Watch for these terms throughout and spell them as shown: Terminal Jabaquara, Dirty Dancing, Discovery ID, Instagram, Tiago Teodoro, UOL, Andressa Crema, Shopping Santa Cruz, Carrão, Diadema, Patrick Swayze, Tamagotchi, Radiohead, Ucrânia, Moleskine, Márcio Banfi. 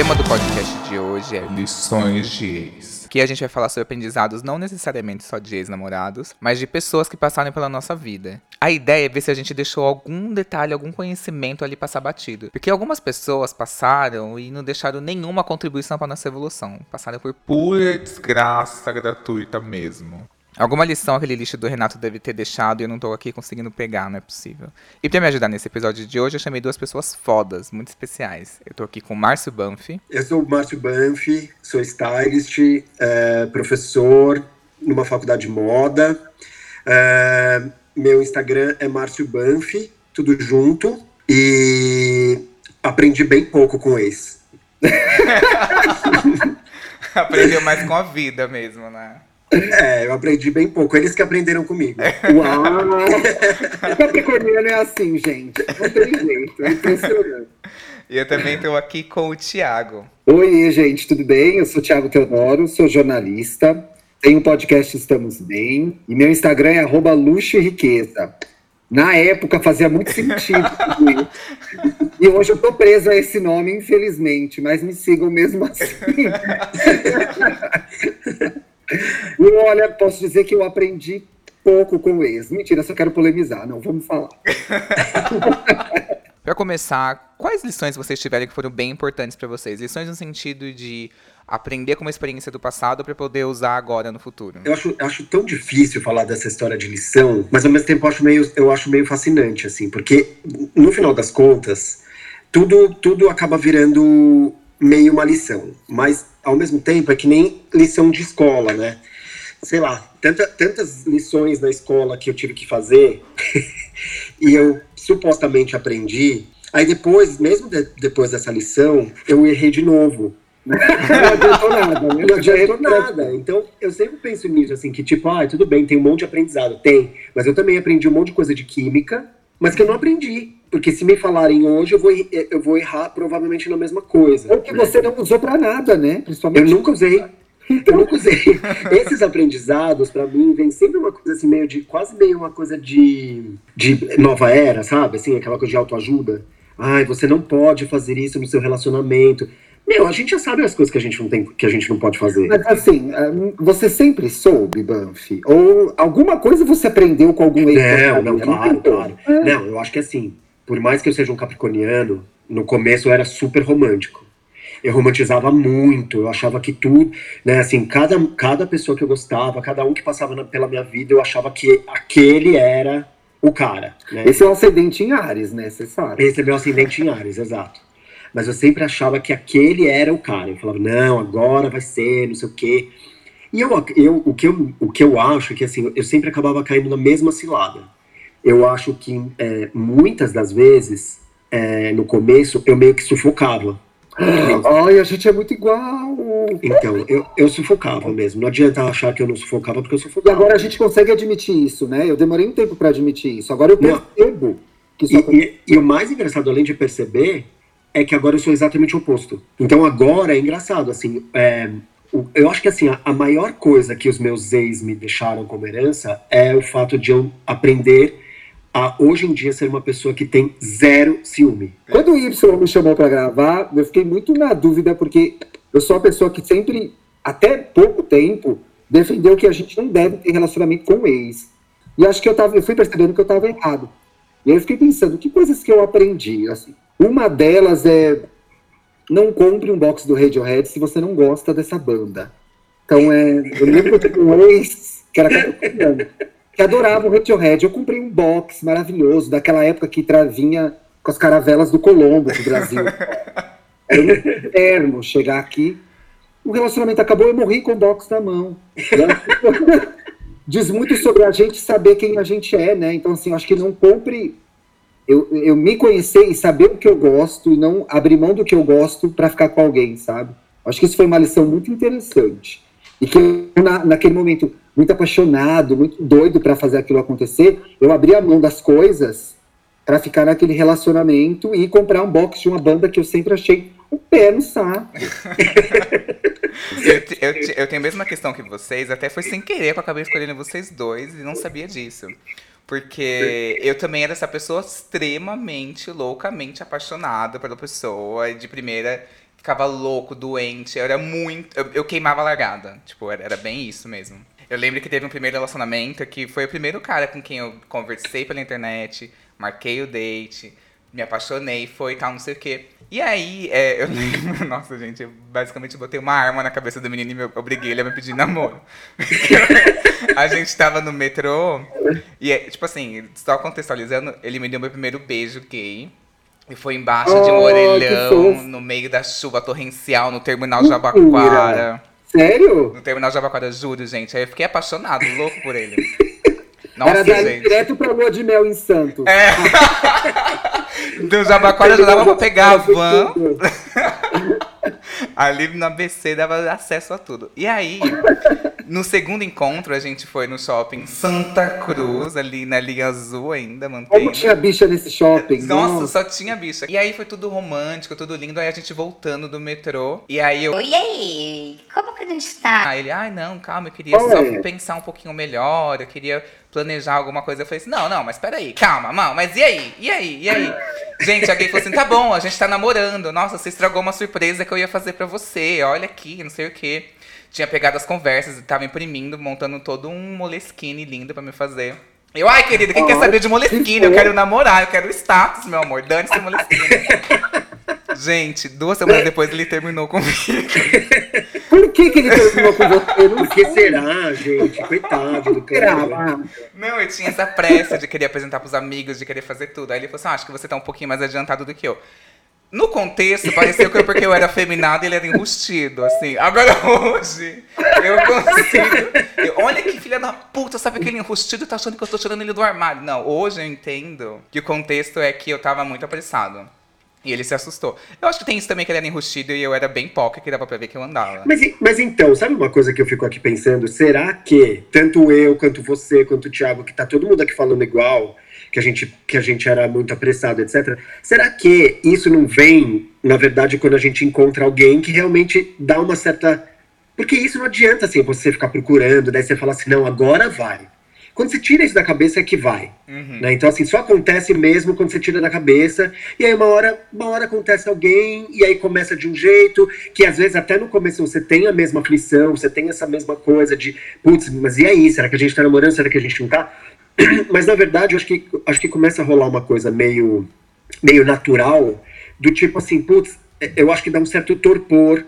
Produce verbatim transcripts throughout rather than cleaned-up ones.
tema do podcast de hoje é lições de ex. Que a gente vai falar sobre aprendizados não necessariamente só de ex-namorados, mas de pessoas que passaram pela nossa vida. A ideia é ver se a gente deixou algum detalhe, algum conhecimento ali passar batido. Porque algumas pessoas passaram e não deixaram nenhuma contribuição para nossa evolução. Passaram por pura desgraça gratuita mesmo. Alguma lição aquele lixo do Renato deve ter deixado e eu não tô aqui conseguindo pegar, não é possível. E pra me ajudar nesse episódio de hoje, eu chamei duas pessoas fodas, muito especiais. Eu tô aqui com o Márcio Banfi. Eu sou o Márcio Banfi, sou stylist, é, professor numa faculdade de moda. É, meu Instagram é Márcio Banfi, tudo junto. E aprendi bem pouco com ex. Aprendeu mais com a vida mesmo, né? É, eu aprendi bem pouco. Eles que aprenderam comigo. Uau! O capricorniano é assim, gente. Não tem jeito, é impressionante. E eu também estou aqui com o Tiago. Oi, gente, tudo bem? Eu sou o Tiago Teodoro, sou jornalista. Tenho o podcast Estamos Bem. E meu Instagram é arroba luxo e riqueza. Na época fazia muito sentido tudo isso. E hoje eu tô presa a esse nome, infelizmente. Mas me sigam mesmo assim. E olha, posso dizer que eu aprendi pouco com o ex. Mentira, só quero polemizar, não vamos falar. Pra começar, quais lições vocês tiveram que foram bem importantes pra vocês? Lições no sentido de aprender com uma experiência do passado pra poder usar agora no futuro. Eu acho, acho tão difícil falar dessa história de lição, mas ao mesmo tempo eu acho meio, eu acho meio fascinante, assim, porque no final das contas, tudo, tudo acaba virando meio uma lição, mas ao mesmo tempo é que nem lição de escola, né? Sei lá, tanta, tantas lições na escola que eu tive que fazer e eu supostamente aprendi, aí depois, mesmo de, depois dessa lição, eu errei de novo. Não adiantou nada, né? Não adiantou nada. Então, eu sempre penso nisso, assim, que tipo, ah, tudo bem, tem um monte de aprendizado, tem, mas eu também aprendi um monte de coisa de química, mas que eu não aprendi. Porque se me falarem hoje, eu vou, eu vou errar provavelmente na mesma coisa. Ou que você não usou pra nada, né? Principalmente. Eu nunca usei. Eu nunca usei. Esses aprendizados, pra mim, vem sempre uma coisa assim, meio de. Quase meio uma coisa de. de nova era, sabe? Assim, aquela coisa de autoajuda. Ai, você não pode fazer isso no seu relacionamento. Meu, a gente já sabe as coisas que a gente não tem, que a gente não pode fazer. Mas assim, você sempre soube, Banfi? Ou alguma coisa você aprendeu com algum ex? Não, não, claro, claro. É. Não, eu acho que assim. Por mais que eu seja um capricorniano, no começo eu era super romântico. Eu romantizava muito, eu achava que tudo, né, assim, cada, cada pessoa que eu gostava, cada um que passava na, pela minha vida, eu achava que aquele era o cara. Né? Esse é o ascendente em Áries, né, você sabe? Esse é meu ascendente em Áries, exato. Mas eu sempre achava que aquele era o cara. Eu falava, não, agora vai ser, não sei o quê. E eu, eu, o, que eu, o que eu acho é que, assim, eu sempre acabava caindo na mesma cilada. Eu acho que é, muitas das vezes, é, no começo, eu meio que sufocava. Ai, a gente é muito igual. Então, eu, eu sufocava mesmo. Não adianta achar que eu não sufocava, porque eu sufocava. E agora a gente consegue admitir isso, né? Eu demorei um tempo para admitir isso. Agora eu percebo não. que isso aconteceu. E, e, e o mais engraçado, além de perceber, é que agora eu sou exatamente o oposto. Então, agora é engraçado, assim... É, eu acho que assim, a maior coisa que os meus ex me deixaram como herança é o fato de eu aprender a, hoje em dia, ser uma pessoa que tem zero ciúme. Quando o Y me chamou pra gravar, eu fiquei muito na dúvida, porque eu sou uma pessoa que sempre, até pouco tempo, defendeu que a gente não deve ter relacionamento com o ex. E acho que eu, tava, eu fui percebendo que eu tava errado. E aí eu fiquei pensando, que coisas que eu aprendi? Assim, uma delas é... Não compre um box do Radiohead se você não gosta dessa banda. Então, é, eu lembro que eu tive um ex, que era capricorniano, que adorava o Radiohead. Eu comprei um box maravilhoso, daquela época que travinha com as caravelas do Colombo do Brasil. Eu não fui terno chegar aqui. O relacionamento acabou, eu morri com o box na mão. Diz muito sobre a gente saber quem a gente é, né? Então, assim, acho que não compre... Eu, eu me conhecer e saber o que eu gosto e não abrir mão do que eu gosto pra ficar com alguém, sabe? Acho que isso foi uma lição muito interessante. E que eu, na, naquele momento, muito apaixonado, muito doido pra fazer aquilo acontecer, eu abri a mão das coisas pra ficar naquele relacionamento e comprar um box de uma banda que eu sempre achei um pé no saco. Eu, eu, eu tenho a mesma questão que vocês, até foi sem querer que eu acabei escolhendo vocês dois e não sabia disso. Porque eu também era essa pessoa extremamente, loucamente apaixonada pela pessoa. E de primeira, ficava louco, doente, eu era muito... Eu, eu queimava a largada, tipo, era, era bem isso mesmo. Eu lembro que teve um primeiro relacionamento que foi o primeiro cara com quem eu conversei pela internet, marquei o date, me apaixonei, foi tal, não sei o quê. E aí, é, eu lembro... Nossa, gente, eu basicamente botei uma arma na cabeça do menino e me obriguei ele a me pedir namoro. A gente tava no metrô e, tipo assim, só contextualizando, ele me deu meu primeiro beijo gay. E foi embaixo oh, de um orelhão, no meio da chuva torrencial, no Terminal Jabaquara. Sério? No Terminal Jabaquara, juro, gente. Aí eu fiquei apaixonado, louco por ele. Nossa, era dali, gente, direto pra lua de mel em Santos. É. Do Jabaquara já dava pra pegar a van. Ali no A B C dava acesso a tudo. E aí, no segundo encontro, a gente foi no Shopping Santa Cruz, ali na linha azul ainda, mantendo. Como tinha bicha nesse shopping? Nossa, Nossa, só tinha bicha. E aí foi tudo romântico, tudo lindo. Aí a gente voltando do metrô. E aí eu... E aí? Como que a gente tá? Aí ele, ai não, calma, eu queria Oi. só pensar um pouquinho melhor. Eu queria planejar alguma coisa. Eu falei assim, não, não, mas peraí, calma, mal, mas e aí? E aí? E aí? Gente, alguém falou assim, tá bom, a gente tá namorando. Nossa, você estragou uma surpresa que eu ia fazer pra você. Olha aqui, não sei o quê. Tinha pegado as conversas, tava imprimindo, montando todo um Moleskine lindo pra me fazer. Eu, ai, querida, quem oh, quer saber de Moleskine? Eu quero namorar, eu quero status, meu amor. Dane-se Moleskine. Gente, duas semanas depois ele terminou comigo. Por que que ele terminou com você? Por que será, gente? Coitado do cara. Não, eu tinha essa pressa de querer apresentar pros amigos, de querer fazer tudo. Aí ele falou assim, ah, acho que você tá um pouquinho mais adiantado do que eu. No contexto, pareceu que eu, porque eu era afeminado e ele era enrustido, assim. Agora hoje, eu consigo... Eu, olha que filha da puta, sabe aquele enrustido tá achando que eu tô tirando ele do armário. Não, hoje eu entendo que o contexto é que eu tava muito apressado. E ele se assustou. Eu acho que tem isso também, que ele era enrustido e eu era bem poca, que dava pra ver que eu andava. Mas, mas então, sabe uma coisa que eu fico aqui pensando? Será que tanto eu, quanto você, quanto o Thiago, que tá todo mundo aqui falando igual... Que a gente, que a gente era muito apressado, etcétera. Será que isso não vem, na verdade, quando a gente encontra alguém que realmente dá uma certa... Porque isso não adianta, assim, você ficar procurando, daí você fala assim, não, agora vai. Quando você tira isso da cabeça é que vai. Uhum. Né? Então, assim, só acontece mesmo quando você tira da cabeça. E aí uma hora, uma hora acontece alguém, e aí começa de um jeito, que às vezes até no começo você tem a mesma aflição, você tem essa mesma coisa de, putz, mas e aí? Será que a gente tá namorando? Será que a gente não tá? Mas, na verdade, acho que, acho que começa a rolar uma coisa meio, meio natural, do tipo assim, putz, eu acho que dá um certo torpor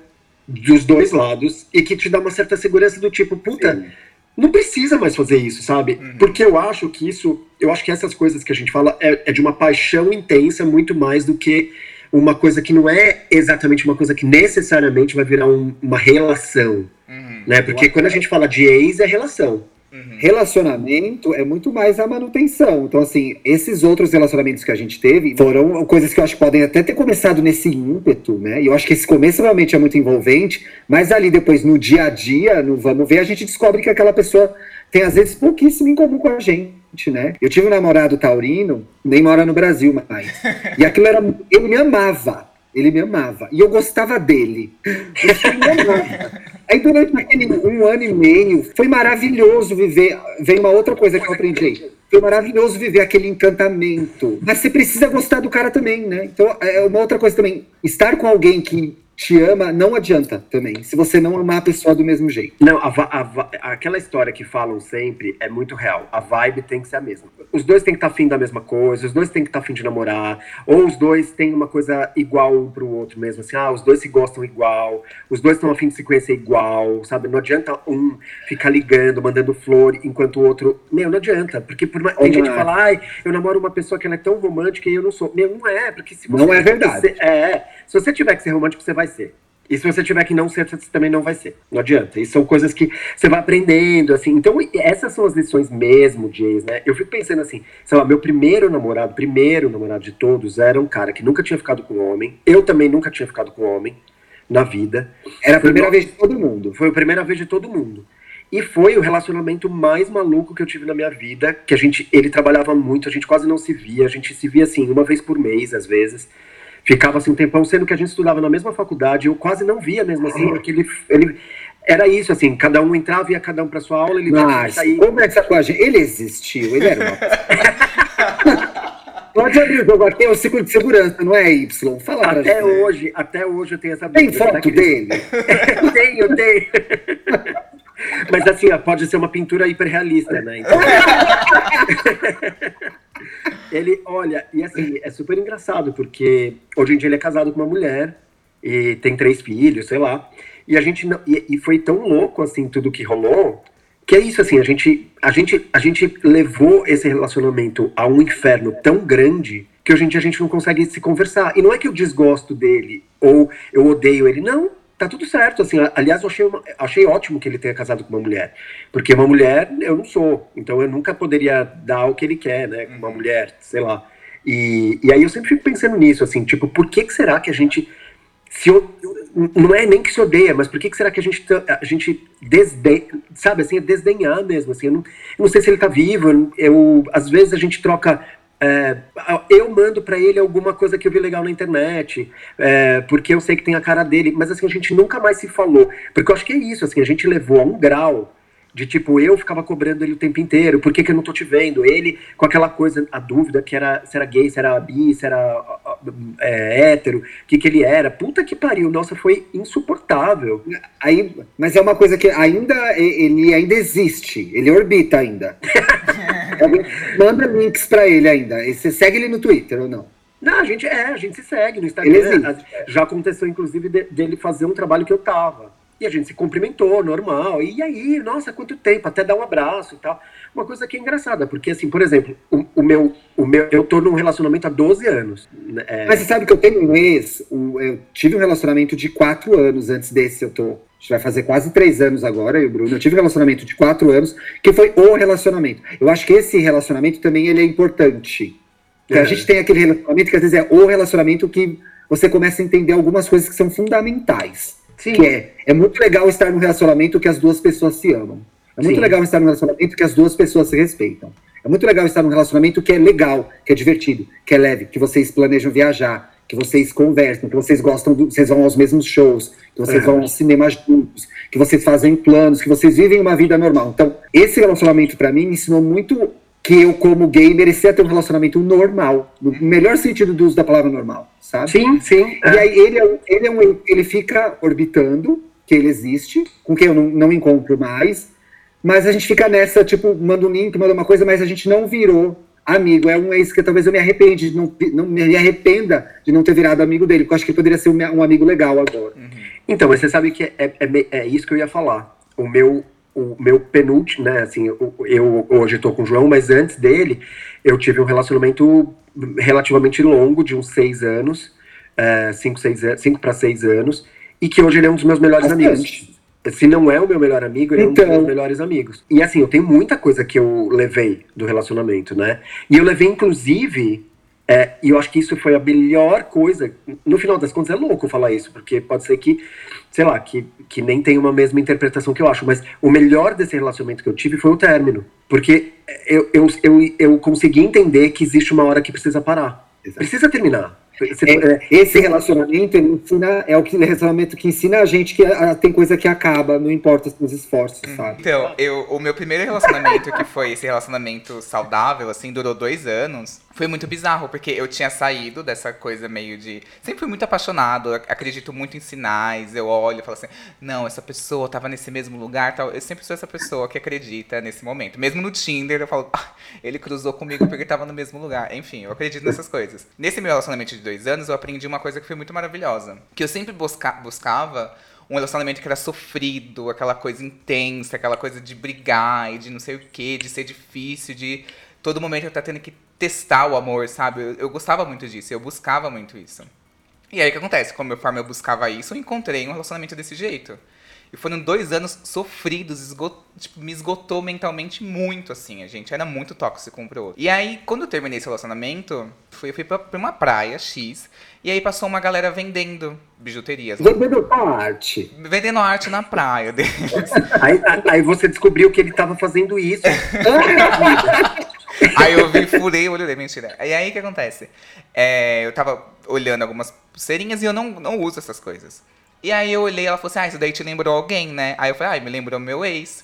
dos dois lados e que te dá uma certa segurança do tipo, puta, Sim. não precisa mais fazer isso, sabe? Uhum. Porque eu acho que isso, eu acho que essas coisas que a gente fala é, é de uma paixão intensa muito mais do que uma coisa que não é exatamente uma coisa que necessariamente vai virar um, uma relação, uhum. né? Porque quando a gente fala de ex, é relação. Uhum. Relacionamento é muito mais a manutenção. Então, assim, esses outros relacionamentos que a gente teve foram coisas que eu acho que podem até ter começado nesse ímpeto, né? E eu acho que esse começo realmente é muito envolvente, mas ali depois, no dia a dia, no vamos ver, a gente descobre que aquela pessoa tem, às vezes, pouquíssimo em comum com a gente, né? Eu tive um namorado taurino, nem mora no Brasil mais. E aquilo era... Ele me amava. Ele me amava. E eu gostava dele. Eu me amava. Aí durante aquele um ano e meio, foi maravilhoso viver... Vem uma outra coisa que eu aprendi aí. Foi maravilhoso viver aquele encantamento. Mas você precisa gostar do cara também, né? Então, é uma outra coisa também. Estar com alguém que te ama não adianta também, se você não amar a pessoa do mesmo jeito. Não, a, a, aquela história que falam sempre é muito real. A vibe tem que ser a mesma. Os dois têm que estar afim da mesma coisa, os dois têm que estar afim de namorar, ou os dois têm uma coisa igual um pro outro mesmo, assim, ah, os dois se gostam igual, os dois estão afim de se conhecer igual, sabe? Não adianta um ficar ligando, mandando flor, enquanto o outro... Meu, não adianta, porque por uma... tem gente que fala, ai, eu namoro uma pessoa que ela é tão romântica e eu não sou. Meu, não é, porque se você... Não é verdade. Ser, é, se você tiver que ser romântico, você vai ser. E se você tiver que não ser, você também não vai ser. Não adianta. E são coisas que você vai aprendendo, assim. Então, essas são as lições mesmo, James, né? Eu fico pensando assim, sei lá, meu primeiro namorado, primeiro namorado de todos, era um cara que nunca tinha ficado com homem. Eu também nunca tinha ficado com homem na vida. Era a primeira vez de todo mundo. Foi a primeira vez de todo mundo. E foi o relacionamento mais maluco que eu tive na minha vida, que a gente, ele trabalhava muito, a gente quase não se via. A gente se via, assim, uma vez por mês, às vezes. Ficava assim um tempão, sendo que a gente estudava na mesma faculdade, eu quase não via mesmo assim, porque ele, ele era isso, assim, cada um entrava e ia cada um pra sua aula, ele tinha que sair. Como é que essa coisa? Ele existiu, ele era uma Pode abrir o jogo, até o ciclo de segurança, não é, Y? Falaram. Até assim, hoje, né? Até hoje eu tenho essa dúvida. Tem foto que... dele? Tenho, eu tenho. Mas assim, pode ser uma pintura hiperrealista, né? Então... ele, olha, e assim, é super engraçado, porque hoje em dia ele é casado com uma mulher, e tem três filhos, sei lá, e a gente não, e, e foi tão louco, assim, tudo que rolou, que é isso, assim, a gente, a, gente, a gente levou esse relacionamento a um inferno tão grande que hoje em dia a gente não consegue se conversar. E não é que eu desgosto dele, ou eu odeio ele, não. Tá tudo certo, assim, aliás, eu achei, uma, achei ótimo que ele tenha casado com uma mulher, porque uma mulher eu não sou, então eu nunca poderia dar o que ele quer, né, com uma mulher, sei lá, e, e aí eu sempre fico pensando nisso, assim, tipo, por que que será que a gente, se eu, não é nem que se odeia, mas por que que será que a gente, a gente desdenha, sabe, assim, é desdenhar mesmo, assim, eu não, eu não sei se ele tá vivo, eu, às vezes a gente troca... É, eu mando pra ele alguma coisa que eu vi legal na internet, é, porque eu sei que tem a cara dele, mas assim, a gente nunca mais se falou, porque eu acho que é isso, assim, a gente levou a um grau de tipo, eu ficava cobrando ele o tempo inteiro, por que que eu não tô te vendo, ele com aquela coisa, a dúvida que era, se era gay, se era bi, se era é, hétero, o que que ele era, puta que pariu, nossa, foi insuportável. Aí, mas é uma coisa que ainda, ele ainda existe, ele orbita ainda. Manda links pra ele ainda. E você segue ele no Twitter ou não? Não, a gente é, a gente se segue no Instagram. Já aconteceu, inclusive, de, dele fazer um trabalho que eu tava. E a gente se cumprimentou, normal. E aí, nossa, quanto tempo, até dar um abraço e tal. Uma coisa que é engraçada, porque assim, por exemplo, o, o, meu, o meu... Eu tô num relacionamento há doze anos. É... Mas você sabe que eu tenho um ex, um, eu tive um relacionamento de quatro anos antes desse, eu tô... A gente vai fazer quase três anos agora, eu e o Bruno. Eu tive um relacionamento de quatro anos, que foi o relacionamento. Eu acho que esse relacionamento também ele é importante. Porque é. A gente tem aquele relacionamento que às vezes é o relacionamento que você começa a entender algumas coisas que são fundamentais. Sim. Que é, é muito legal estar num relacionamento que as duas pessoas se amam. É muito Sim. legal estar num relacionamento que as duas pessoas se respeitam. É muito legal estar num relacionamento que é legal, que é divertido, que é leve, que vocês planejam viajar, que vocês conversam, que vocês gostam, do, vocês vão aos mesmos shows, que vocês uhum. vão ao cinema juntos, que vocês fazem planos, que vocês vivem uma vida normal. Então, esse relacionamento pra mim me ensinou muito que eu, como gay, merecia ter um relacionamento normal, no melhor sentido do uso da palavra normal, sabe? Sim, sim. E é. aí ele, é, ele, é um, ele fica orbitando, que ele existe, com quem eu não, não encontro mais, mas a gente fica nessa, tipo, manda um link, manda uma coisa, mas a gente não virou amigo. É um ex que talvez eu me arrependa de não, não, me arrependa de não ter virado amigo dele, porque eu acho que ele poderia ser um, um amigo legal agora. Uhum. Então, mas você sabe que é, é, é isso que eu ia falar. O meu, o meu penúltimo, né, assim, eu, eu hoje estou com o João, mas antes dele, eu tive um relacionamento relativamente longo, de uns seis anos, é, cinco, seis, cinco para seis anos, e que hoje ele é um dos meus melhores Bastante. amigos. Se não é o meu melhor amigo, ele então... é um dos meus melhores amigos. E assim, eu tenho muita coisa que eu levei do relacionamento, né? E eu levei, inclusive, e é, eu acho que isso foi a melhor coisa. No final das contas, é louco falar isso, porque pode ser que, sei lá, que, que nem tenha uma mesma interpretação que eu acho. Mas o melhor desse relacionamento que eu tive foi o término. Porque eu, eu, eu, eu consegui entender que existe uma hora que precisa parar. Exato. Precisa terminar. É, esse relacionamento ele ensina, é o que, relacionamento que ensina a gente que a, a, tem coisa que acaba, não importa os esforços, sabe? Então, eu, o meu primeiro relacionamento, que foi esse relacionamento saudável, assim, durou dois anos, foi muito bizarro, porque eu tinha saído dessa coisa meio de... Sempre fui muito apaixonado, acredito muito em sinais, eu olho e falo assim, não, essa pessoa tava nesse mesmo lugar, tal. Eu sempre sou essa pessoa que acredita nesse momento. Mesmo no Tinder, eu falo, ah, ele cruzou comigo porque tava no mesmo lugar. Enfim, eu acredito nessas coisas. Nesse meu relacionamento de dois anos, eu aprendi uma coisa que foi muito maravilhosa. Que eu sempre busca- buscava um relacionamento que era sofrido, aquela coisa intensa, aquela coisa de brigar e de não sei o quê, de ser difícil, de... Todo momento eu tá tendo que testar o amor, sabe? Eu, eu gostava muito disso, eu buscava muito isso. E aí o que acontece? Conforme eu buscava isso, eu encontrei um relacionamento desse jeito. E foram dois anos sofridos, esgot... tipo, me esgotou mentalmente muito, assim, a gente era muito tóxico um pro outro. E aí, quando eu terminei esse relacionamento, fui, eu fui pra, pra uma praia X, e aí passou uma galera vendendo bijuterias. Vendendo arte. Vendendo arte na praia deles. Aí, aí você descobriu que ele tava fazendo isso. Aí eu vi, furei o olho dele, mentira. E aí o que acontece? É, eu tava olhando algumas pulseirinhas e eu não, não uso essas coisas. E aí eu olhei, ela falou assim, ah, isso daí te lembrou alguém, né? Aí eu falei, ah, me lembrou meu ex.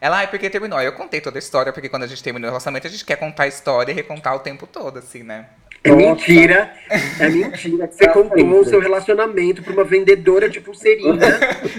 Ela, ah, porque terminou. Aí eu contei toda a história, porque quando a gente terminou o relacionamento, a gente quer contar a história e recontar o tempo todo, assim, né? É mentira, é mentira que você contou o seu relacionamento para uma vendedora de pulseirinha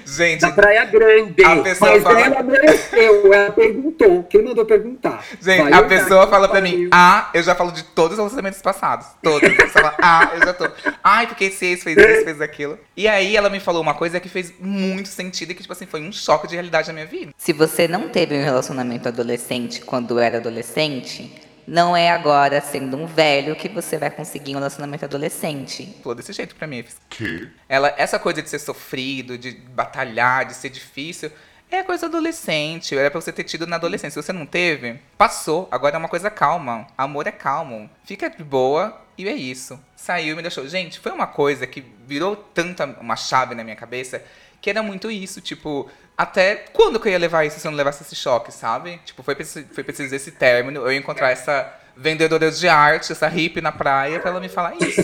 gente, da Praia Grande. A pessoa mas fala... ela mereceu, ela perguntou. Quem mandou perguntar? Gente, vai a pessoa fala para mim, ah, eu já falo de todos os relacionamentos passados. Todos. Você fala, ah, eu já tô. Ai, porque esse ex fez isso, fez aquilo. E aí ela me falou uma coisa que fez muito sentido e que, tipo assim, foi um choque de realidade na minha vida. Se você não teve um relacionamento adolescente quando era adolescente... Não é agora, sendo um velho, que você vai conseguir um relacionamento adolescente. Falou desse jeito pra mim. Que? Ela, essa coisa de ser sofrido, de batalhar, de ser difícil, é coisa adolescente. Era pra você ter tido na adolescência. Se você não teve, passou. Agora é uma coisa calma. Amor é calmo. Fica de boa e é isso. Saiu e me deixou. Gente, foi uma coisa que virou tanta uma chave na minha cabeça... Que era muito isso, tipo... Até quando que eu ia levar isso se eu não levasse esse choque, sabe? Tipo, foi preciso, foi preciso esse término, eu encontrar essa vendedora de arte, essa hippie na praia, pra ela me falar isso.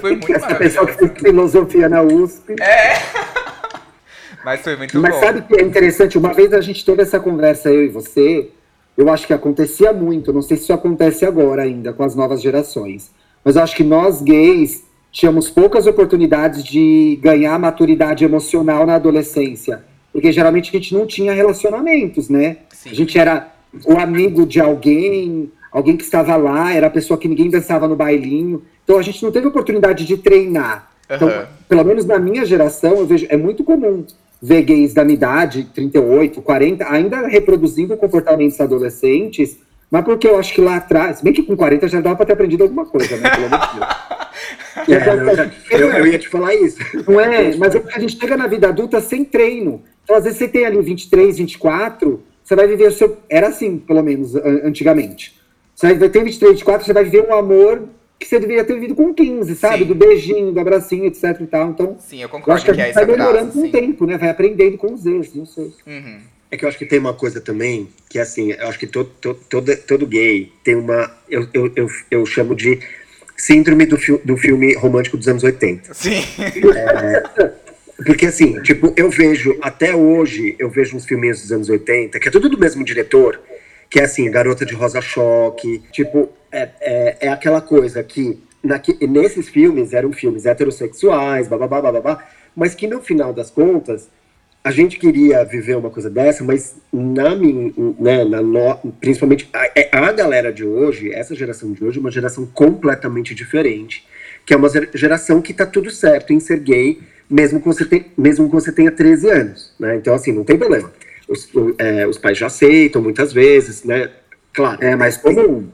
Foi muito maravilhoso. Essa pessoa que fez filosofia na U S P. É! Mas foi muito Mas bom. Mas sabe o que é interessante? Uma vez a gente teve essa conversa, eu e você, eu acho que acontecia muito, não sei se isso acontece agora ainda, com as novas gerações. Mas eu acho que nós, gays... Tínhamos poucas oportunidades de ganhar maturidade emocional na adolescência. Porque geralmente a gente não tinha relacionamentos, né? Sim. A gente era o amigo de alguém, alguém que estava lá, era a pessoa que ninguém dançava no bailinho. Então a gente não teve oportunidade de treinar. Uhum. Então, pelo menos na minha geração, eu vejo, é muito comum ver gays da minha idade, trinta e oito, quarenta, ainda reproduzindo comportamentos adolescentes. Mas porque eu acho que lá atrás, bem que com quarenta já dava pra ter aprendido alguma coisa, né? Pelo amor de Deus. É, eu, já, eu, eu ia te falar isso. Não é? Mas a gente chega na vida adulta sem treino. Então, às vezes, você tem ali vinte e três, vinte e quatro, você vai viver o seu... Era assim, pelo menos, antigamente. Você vai ter vinte e três, vinte e quatro, você vai viver um amor que você deveria ter vivido com quinze, sabe? Sim. Do beijinho, do abracinho, etc e tal. Então, sim, eu concordo. Eu acho que a gente que é vai melhorando com o tempo, né? Vai aprendendo com os erros, não sei. Uhum. É que eu acho que tem uma coisa também, que assim, eu acho que todo, todo, todo, todo gay tem uma... Eu, eu, eu, eu chamo de... Síndrome do, fi- do filme romântico dos anos oitenta. Sim. É, porque assim, tipo, eu vejo, até hoje, eu vejo uns filminhos dos anos oitenta, que é tudo do mesmo diretor, que é assim, Garota de Rosa Choque, tipo, é, é, é aquela coisa que, na, que nesses filmes eram filmes heterossexuais, bababá, bababá, mas que no final das contas, a gente queria viver uma coisa dessa, mas na minha, né, na no, principalmente a, a galera de hoje, essa geração de hoje, é uma geração completamente diferente, que é uma geração que tá tudo certo em ser gay, mesmo que você, tem, mesmo que você tenha treze anos, né? Então, assim, não tem problema. Os, o, é, os pais já aceitam muitas vezes, né? Claro, é mais comum.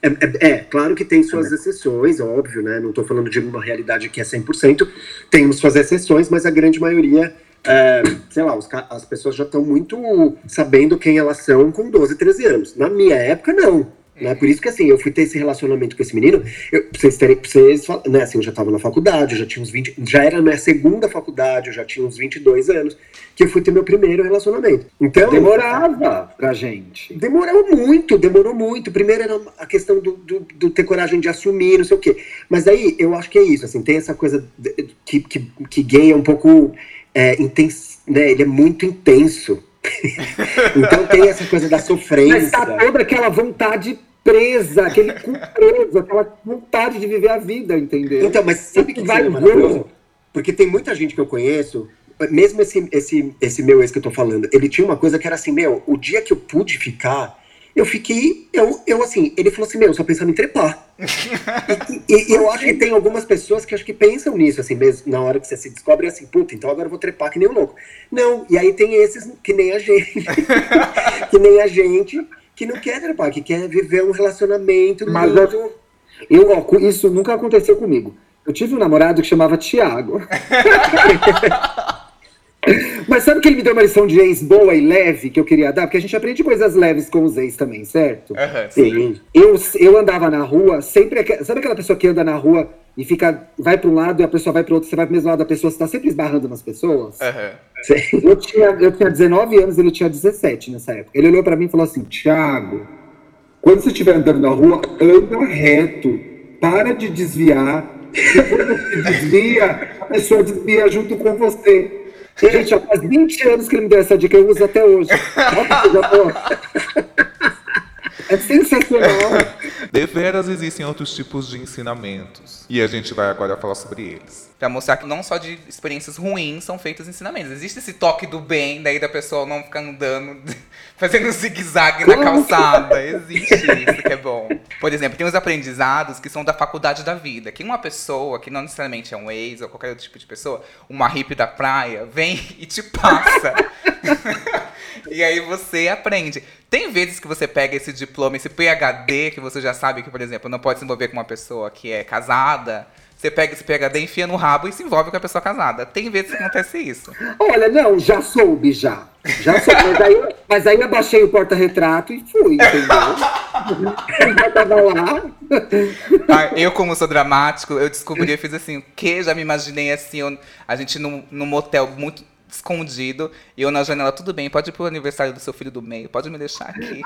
É, é, é, claro que tem suas exceções, óbvio, né? Não tô falando de uma realidade que é cem por cento, tem suas exceções, mas a grande maioria... É, sei lá, os, as pessoas já estão muito sabendo quem elas são com doze, treze anos. Na minha época, não. Né? Por isso que, assim, eu fui ter esse relacionamento com esse menino. Eu, pra vocês terem, pra vocês, né, assim, eu já estava na faculdade, eu já tinha uns vinte... Já era na segunda faculdade, eu já tinha uns vinte e dois anos, que eu fui ter meu primeiro relacionamento. Então... Demorava pra gente. Demorou muito, demorou muito. Primeiro era a questão do, do, do ter coragem de assumir, não sei o quê. Mas aí, eu acho que é isso, assim, tem essa coisa que, que, que gay é um pouco... É, intenso, né? Ele é muito intenso. Então tem essa coisa da sofrência. Mas tá toda aquela vontade presa, aquele cu preso, aquela vontade de viver a vida, entendeu? Então, mas sabe que, que vai ver? Porque tem muita gente que eu conheço, mesmo esse, esse, esse meu ex que eu tô falando, ele tinha uma coisa que era assim, meu, o dia que eu pude ficar, eu fiquei, eu, eu assim, ele falou assim, meu, só pensando em trepar. E, e eu acho que tem algumas pessoas que acho que pensam nisso, assim, mesmo na hora que você se descobre, assim, puta, então agora eu vou trepar que nem um louco. Não, e aí tem esses que nem a gente, que nem a gente, que não quer trepar, que quer viver um relacionamento. Mas muito... eu, ó, isso nunca aconteceu comigo. Eu tive um namorado que chamava Tiago. Mas sabe que ele me deu uma lição de ex boa e leve que eu queria dar? Porque a gente aprende coisas leves com os ex também, certo? Uhum, sim. Eu, eu andava na rua, sempre... Sabe aquela pessoa que anda na rua e fica... Vai pra um lado e a pessoa vai pro outro, você vai pro mesmo lado da pessoa, você tá sempre esbarrando nas pessoas? Uhum. Eu tinha, eu tinha dezenove anos, ele tinha dezessete nessa época. Ele olhou pra mim e falou assim, Tiago, quando você estiver andando na rua, anda reto, para de desviar. Depois você desvia, a pessoa desvia junto com você. Gente, já faz vinte anos que ele me deu essa dica, eu uso até hoje. É sensacional. Deveras existem outros tipos de ensinamentos. E a gente vai agora falar sobre eles. Pra mostrar que não só de experiências ruins são feitos ensinamentos. Existe esse toque do bem, daí da pessoa não ficar andando, fazendo zigue-zague na calçada. Existe isso, que é bom. Por exemplo, tem os aprendizados que são da faculdade da vida. Que uma pessoa, que não necessariamente é um ex ou qualquer outro tipo de pessoa, uma hippie da praia, vem e te passa. E aí você aprende. Tem vezes que você pega esse diploma, esse P H D, que você já sabe que, por exemplo, não pode se envolver com uma pessoa que é casada. Você pega esse P H D, enfia no rabo e se envolve com a pessoa casada. Tem vezes que acontece isso. Olha, não, já soube, já. Já soube, mas aí, mas aí abaixei o porta-retrato e fui, entendeu? Já tava lá. Ah, eu, como sou dramático, eu descobri, eu fiz assim, o quê? Já me imaginei assim, eu, a gente num, num motel muito escondido, e eu na janela, tudo bem, pode ir pro aniversário do seu filho do meio, pode me deixar aqui.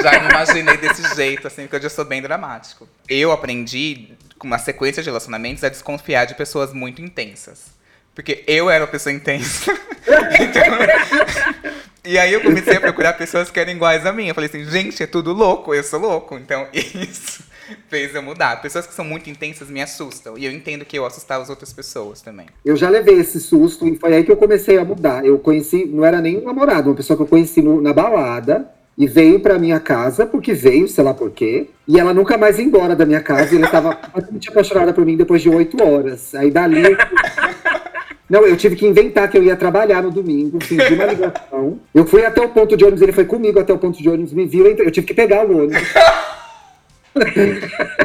Já me imaginei desse jeito, assim, porque eu já sou bem dramático. Eu aprendi, com uma sequência de relacionamentos, a desconfiar de pessoas muito intensas. Porque eu era uma pessoa intensa. Então, e aí eu comecei a procurar pessoas que eram iguais a mim. Eu falei assim, gente, é tudo louco, eu sou louco. Então isso fez eu mudar. Pessoas que são muito intensas me assustam. E eu entendo que eu assustava as outras pessoas também. Eu já levei esse susto e foi aí que eu comecei a mudar. Eu conheci, não era nem um namorado, uma pessoa que eu conheci no, na balada. E veio pra minha casa, porque veio, sei lá por quê. E ela nunca mais ia embora da minha casa. E ela tava muito apaixonada por mim depois de oito horas. Aí dali... Não, eu tive que inventar que eu ia trabalhar no domingo, fingi uma ligação. Eu fui até o ponto de ônibus, ele foi comigo até o ponto de ônibus, me viu, eu tive que pegar o ônibus.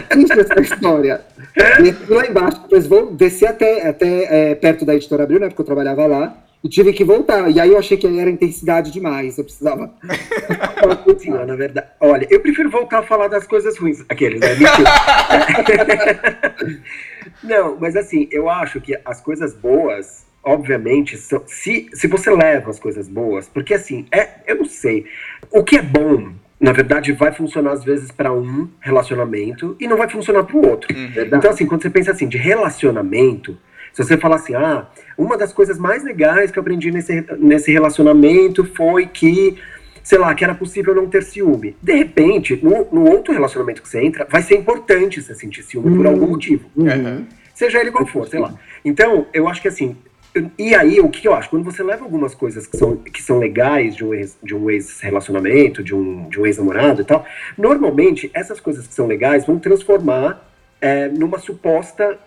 Existe essa história. E lá embaixo, depois vou descer até, até é, perto da Editora Abril, né, porque eu trabalhava lá. E tive que voltar. E aí eu achei que era intensidade demais. Eu precisava... Não, na verdade. Olha, eu prefiro voltar a falar das coisas ruins. Aqueles, né? Não, mas assim, eu acho que as coisas boas, obviamente, são, se, se você leva as coisas boas... Porque assim, é, eu não sei. O que é bom, na verdade, vai funcionar às vezes para um relacionamento e não vai funcionar para o outro. Uhum. Então assim, quando você pensa assim, de relacionamento... Se você falar assim, ah, uma das coisas mais legais que eu aprendi nesse, nesse relacionamento foi que, sei lá, que era possível não ter ciúme. De repente, no, no outro relacionamento que você entra, vai ser importante você sentir ciúme uhum. por algum motivo. Uhum. Seja ele qual for, sei lá. Então, eu acho que assim, eu, e aí, o que eu acho? Quando você leva algumas coisas que são, que são legais de um, ex, de um ex-relacionamento, de um, de um ex-namorado e tal, normalmente, essas coisas que são legais vão transformar é, numa suposta...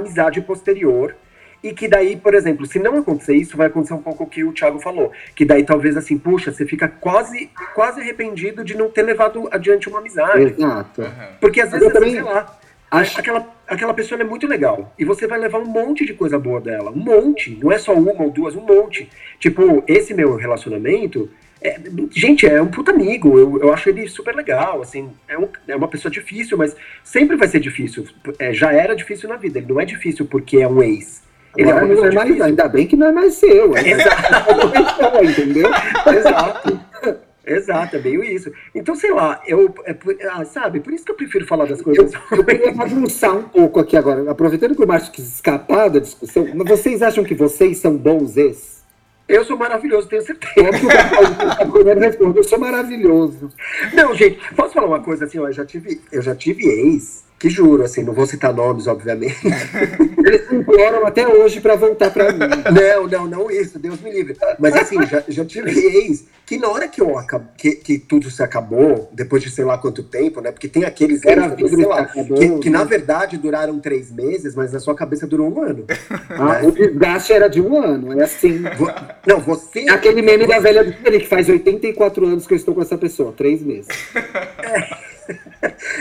amizade posterior, e que daí, por exemplo, se não acontecer isso, vai acontecer um pouco o que o Thiago falou, que daí talvez assim, puxa, você fica quase, quase arrependido de não ter levado adiante uma amizade. Exato. Uhum. Porque às vezes, assim, sei lá, acho... aquela, aquela pessoa é muito legal, e você vai levar um monte de coisa boa dela, um monte, não é só uma ou duas, um monte. Tipo, esse meu relacionamento, é, gente, é um puta amigo, eu, eu acho ele super legal, assim, é, um, é uma pessoa difícil, mas sempre vai ser difícil, é, já era difícil na vida, ele não é difícil porque é um ex. Ele agora é uma não é mais, difícil. Ainda bem que não é mais seu, é exato, entendeu? Exato, exato, é meio isso. Então, sei lá, eu, é, é, sabe, por isso que eu prefiro falar das coisas. Eu, eu queria avançar um pouco aqui agora, aproveitando que o Márcio quis escapar da discussão, mas vocês acham que vocês são bons ex? Eu sou maravilhoso, tenho certeza. Eu sou maravilhoso. Não, gente, posso falar uma coisa assim? Ó, eu, já tive, eu já tive ex, que juro, assim, não vou citar nomes, obviamente. Eles imploram até hoje pra voltar pra mim. Não, não, não isso, Deus me livre. Mas assim, já, já tive ex, que na hora que, eu acabo, que, que tudo se acabou, depois de sei lá quanto tempo, né? Porque tem aqueles ex também, sei lá, acabou, que, né? que na verdade duraram três meses, mas na sua cabeça durou um ano. Ah, mas, o desgaste era de um ano, é assim... Vou... Não, você... Aquele meme você... da velha do que faz oitenta e quatro anos que eu estou com essa pessoa, três meses. É.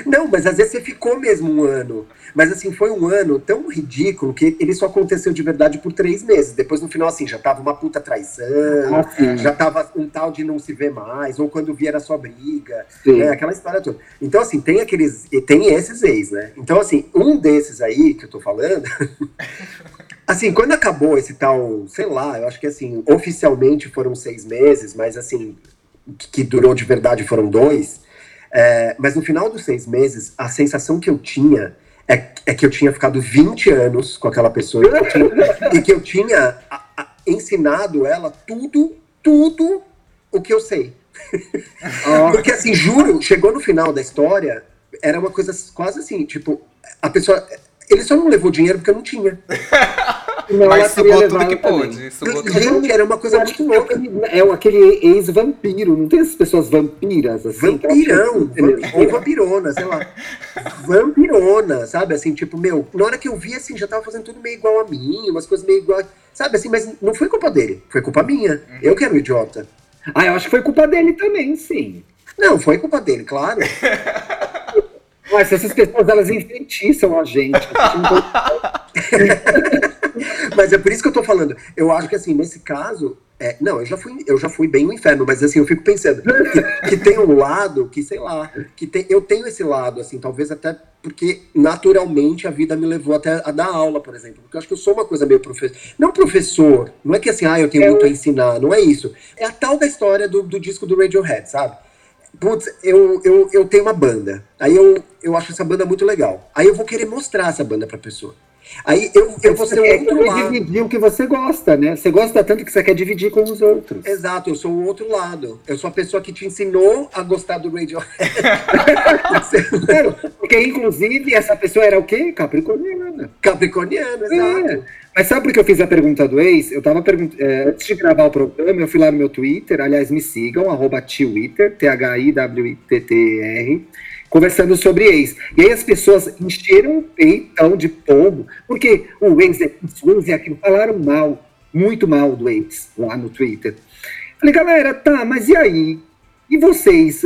Não, mas às vezes você ficou mesmo um ano. Mas assim, foi um ano tão ridículo que ele só aconteceu de verdade por três meses. Depois, no final, assim, já tava uma puta traição, assim, já tava um tal de não se ver mais, ou quando via era só briga, né? Aquela história toda. Então, assim, tem aqueles... Tem esses ex, né? Então, assim, um desses aí que eu tô falando... Assim, quando acabou esse tal, sei lá, eu acho que assim, oficialmente foram seis meses, mas assim, que durou de verdade foram dois. É, mas no final dos seis meses, a sensação que eu tinha é, é que eu tinha ficado vinte anos com aquela pessoa que eu tinha, e que eu tinha a, a, ensinado ela tudo, tudo o que eu sei. Porque assim, juro, chegou no final da história... era uma coisa quase assim, tipo, a pessoa... Ele só não levou dinheiro porque eu não tinha. Não, mas sugou tudo que pôde. Gente, era uma coisa muito louca. É aquele ex-vampiro. Não tem essas pessoas vampiras? Assim, vampirão. Vampira. Ou vampirona, sei lá. Vampirona, sabe? Assim, tipo, meu, na hora que eu vi, assim, já tava fazendo tudo meio igual a mim, umas coisas meio igual... Sabe, assim, mas não foi culpa dele. Foi culpa minha. Uhum. Eu que era um idiota. Ah, eu acho que foi culpa dele também, sim. Não, foi culpa dele, claro. Mas essas pessoas, elas enfeitiçam a gente. Mas é por isso que eu tô falando. Eu acho que, assim, nesse caso... É, não, eu já, fui, eu já fui bem no inferno, mas, assim, eu fico pensando que, que tem um lado que, sei lá, que tem, eu tenho esse lado, assim, talvez até porque, naturalmente, a vida me levou até a dar aula, por exemplo. Porque eu acho que eu sou uma coisa meio professor. Não professor, não é que, assim, ah, eu tenho é muito o... a ensinar, não é isso. É a tal da história do, do disco do Radiohead, sabe? Putz, eu, eu, eu tenho uma banda. Aí eu, eu acho essa banda muito legal. Aí eu vou querer mostrar essa banda pra pessoa. Aí eu, eu vou ser o outro lado. Você dividir o que você gosta, né? Você gosta tanto que você quer dividir com os outros. Exato, eu sou o outro lado. Eu sou a pessoa que te ensinou a gostar do Radiohead. Porque, inclusive, essa pessoa era o quê? Capricorniana. Capricorniana, exato. É. Mas sabe por que eu fiz a pergunta do ex? Eu tava perguntando... É, antes de gravar o programa, eu fui lá no meu Twitter. Aliás, me sigam, arroba Twitter, T H I W I T T R. Conversando sobre ex. E aí as pessoas encheram o peitão de pombo, porque o ex é isso, é aquilo. Falaram mal, muito mal do ex lá no Twitter. Falei, galera, tá, mas e aí? E vocês?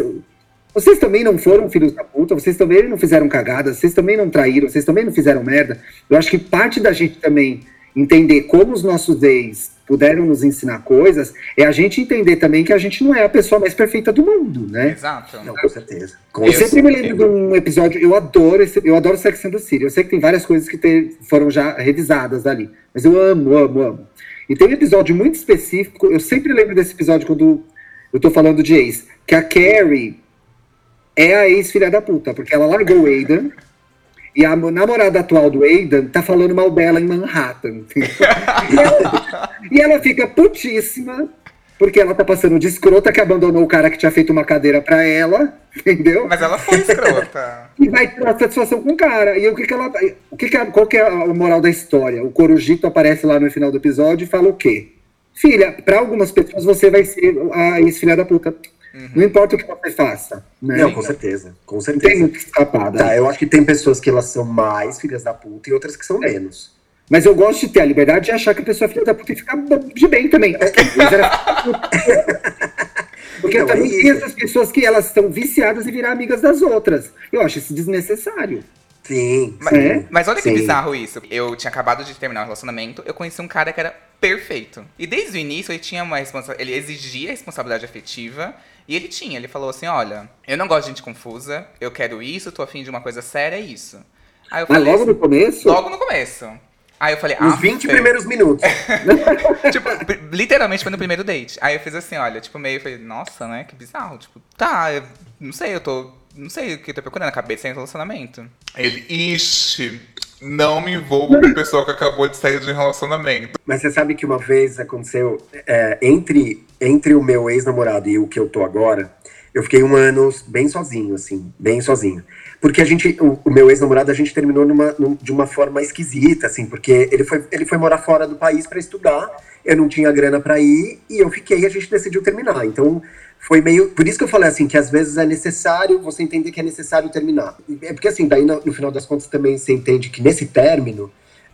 Vocês também não foram filhos da puta? Vocês também não fizeram cagada? Vocês também não traíram? Vocês também não fizeram merda? Eu acho que parte da gente também entender como os nossos ex puderam nos ensinar coisas, é a gente entender também que a gente não é a pessoa mais perfeita do mundo, né? Exato. Não, com certeza. Com eu sempre me lembro de um episódio, eu adoro esse, eu adoro Sex and the City, eu sei que tem várias coisas que te, foram já revisadas dali, mas eu amo, amo, amo. E tem um episódio muito específico, eu sempre lembro desse episódio quando eu tô falando de ex, que a Carrie é a ex-filha da puta, porque ela largou o Aidan, e a namorada atual do Aidan tá falando mal dela em Manhattan. E, ela, e ela fica putíssima, porque ela tá passando de escrota que abandonou o cara que tinha feito uma cadeira pra ela, entendeu? Mas ela foi escrota. E vai ter uma satisfação com o cara. E o que que ela... O que que a, qual que é a moral da história? O Corujito aparece lá no final do episódio e fala o quê? Filha, pra algumas pessoas você vai ser a ex-filha da puta. Uhum. Não importa o que você faça. Né? Não, com certeza. Com certeza. Tem muito escapada. Tá, eu acho que tem pessoas que elas são mais filhas da puta e outras que são menos. Mas eu gosto de ter a liberdade de achar que a pessoa é filha da puta e ficar de bem também. É. Porque então, eu também é tem essas pessoas que elas são viciadas em virar amigas das outras. Eu acho isso desnecessário. Sim. Mas, sim, mas olha que sim. Bizarro isso. Eu tinha acabado de terminar o relacionamento, eu conheci um cara que era perfeito. E desde o início ele tinha uma responsa- ele exigia responsabilidade afetiva. E ele tinha, ele falou assim, olha, eu não gosto de gente confusa, eu quero isso, tô afim de uma coisa séria, é isso. Aí eu falei, mas logo no começo? Logo no começo. Aí eu falei, ah, nos vinte primeiros minutos. Tipo, literalmente foi no primeiro date. Aí eu fiz assim, olha, tipo, meio, eu falei, nossa, né, que bizarro. Tipo, tá, eu não sei, eu tô, não sei o que eu tô procurando, acabei de sair do relacionamento. Ele, ixi, não me envolvo com o pessoal que acabou de sair de um relacionamento. Mas você sabe que uma vez aconteceu, é, entre... Entre o meu ex-namorado e o que eu tô agora, eu fiquei um ano bem sozinho, assim, bem sozinho. Porque a gente, o, o meu ex-namorado, a gente terminou numa, num, de uma forma esquisita, assim, porque ele foi, ele foi morar fora do país pra estudar, eu não tinha grana pra ir, e eu fiquei, a gente decidiu terminar. Então, foi meio... Por isso que eu falei, assim, que às vezes é necessário você entender que é necessário terminar. É porque, assim, daí no, no final das contas também você entende que nesse término,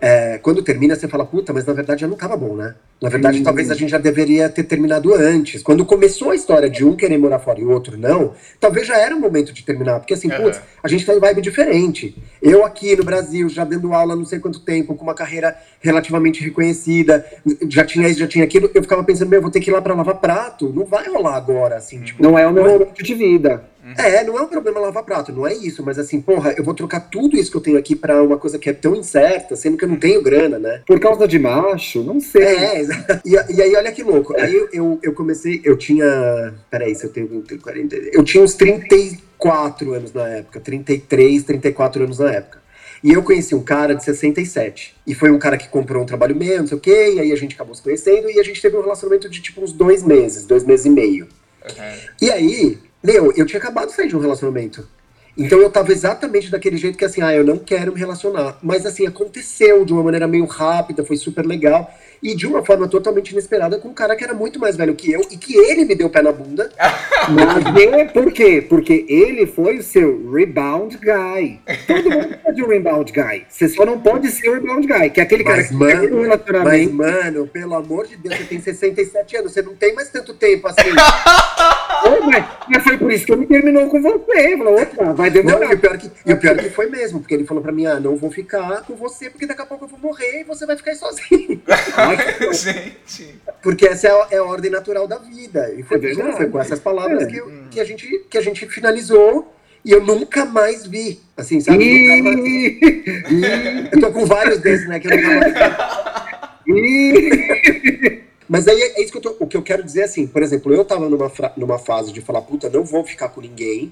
É, quando termina, você fala, puta, mas na verdade já não tava bom, né? Na verdade, hum. talvez a gente já deveria ter terminado antes. Quando começou a história de um querer morar fora e o outro não, talvez já era o momento de terminar. Porque assim, uhum. putz, a gente tá em vibe diferente. Eu aqui no Brasil, já dando aula não sei quanto tempo, com uma carreira relativamente reconhecida, já tinha isso, já tinha aquilo. Eu ficava pensando, meu, vou ter que ir lá pra lavar prato. Não vai rolar agora, assim. Tipo, não é o meu momento de vida. É, não é um problema lavar prato, não é isso, mas assim, porra, eu vou trocar tudo isso que eu tenho aqui pra uma coisa que é tão incerta, sendo que eu não tenho grana, né? Por causa de macho, não sei. É, exato. E, e aí, olha que louco, aí eu, eu, eu comecei, eu tinha, peraí, se eu tenho quarenta, eu tinha uns trinta e quatro anos na época, trinta e três, trinta e quatro anos na época. E eu conheci um cara de sessenta e sete. E foi um cara que comprou um trabalho meu, não sei o quê, e aí a gente acabou se conhecendo, e a gente teve um relacionamento de tipo uns dois meses, dois meses e meio. Uhum. E aí... Meu, eu tinha acabado de sair de um relacionamento. Então eu tava exatamente daquele jeito que assim, ah, eu não quero me relacionar. Mas assim, aconteceu de uma maneira meio rápida, foi super legal. E de uma forma totalmente inesperada com um cara que era muito mais velho que eu e que ele me deu o pé na bunda. Mas por quê? Porque ele foi o seu rebound guy. Todo mundo pode ser um rebound guy. Você só não pode ser um rebound guy, que é aquele mas, cara que mano, pega um relacionamento. Mas, mano, pelo amor de Deus, você tem sessenta e sete anos, você não tem mais tanto tempo assim. Ô, mas, mas foi por isso que ele terminou com você. Falou, opa, vai demorar. Não, e, o pior que, e o pior que foi mesmo, porque ele falou pra mim, ah, não vou ficar com você, porque daqui a pouco eu vou morrer e você vai ficar aí sozinho. Gente. Porque essa é a, é a ordem natural da vida. E foi, é verdade, foi com essas palavras é. que, eu, que, a gente, que a gente finalizou e eu nunca mais vi. Assim, sabe? E... Nunca mais vi. E... Eu tô com vários desses, né? Que eu nunca mais vi. E... Mas aí é isso que eu tô. O que eu quero dizer assim, por exemplo, eu tava numa, fra... numa fase de falar, puta, não vou ficar com ninguém.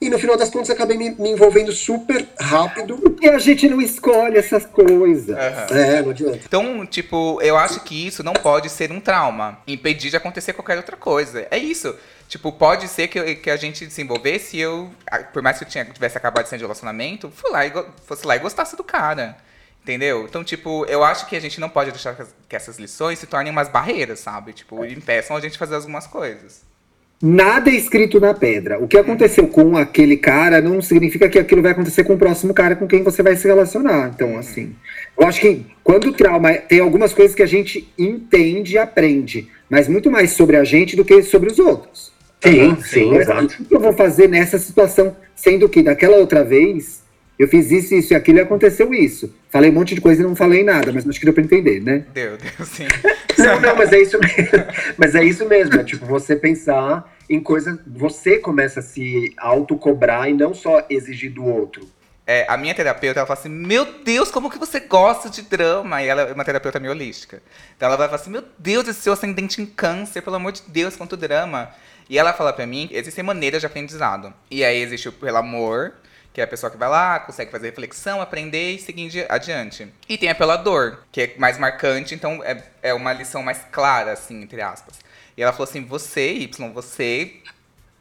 E no final das contas, eu acabei me, me envolvendo super rápido. Porque a gente não escolhe essas coisas. Uhum. É, não adianta. Então, tipo, eu acho que isso não pode ser um trauma. Impedir de acontecer qualquer outra coisa. É isso. Tipo, pode ser que, eu, que a gente se envolvesse e eu, por mais que eu tinha, tivesse acabado de sair de relacionamento, fui lá e, fosse lá e gostasse do cara. Entendeu? Então, tipo, eu acho que a gente não pode deixar que essas lições se tornem umas barreiras, sabe? Tipo, impeçam a gente fazer algumas coisas. Nada é escrito na pedra. O que aconteceu com aquele cara não significa que aquilo vai acontecer com o próximo cara com quem você vai se relacionar. Então, assim, eu acho que quando o trauma... Tem algumas coisas que a gente entende e aprende, mas muito mais sobre a gente do que sobre os outros. Sim, ah, sim, exato. O que eu vou fazer nessa situação? Sendo que daquela outra vez, eu fiz isso, isso e aquilo e aconteceu isso. Falei um monte de coisa e não falei nada, mas acho que deu pra entender, né? Deu, deu, sim. Não, não, mas é isso mesmo. Mas é isso mesmo, é tipo, você pensar... em coisa, você começa a se autocobrar e não só exigir do outro. É, a minha terapeuta, ela fala assim, meu Deus, como que você gosta de drama? E ela é uma terapeuta meio holística. Então ela vai falar assim, meu Deus, esse seu ascendente em câncer, pelo amor de Deus, quanto drama. E ela fala pra mim, existem maneiras de aprendizado. E aí existe o pelo amor, que é a pessoa que vai lá, consegue fazer reflexão, aprender e seguir adiante. E tem a pela dor, que é mais marcante, então é, é uma lição mais clara, assim, entre aspas. E ela falou assim, você, Y, você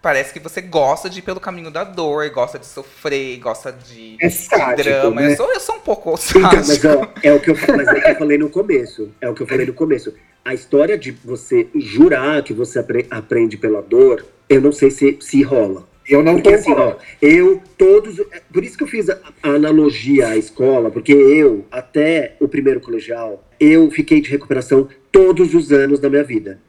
parece que você gosta de ir pelo caminho da dor, gosta de sofrer, gosta de, é sádico, de drama. Né? Eu, sou, eu sou um pouco sádico. Então, mas ó, é o que eu, mas é o que eu falei no começo. É o que eu falei no começo. A história de você jurar que você apre- aprende pela dor, eu não sei se, se rola. Eu não tô assim, ó, eu todos... Por isso que eu fiz a, a analogia à escola, porque eu, até o primeiro colegial, eu fiquei de recuperação todos os anos da minha vida.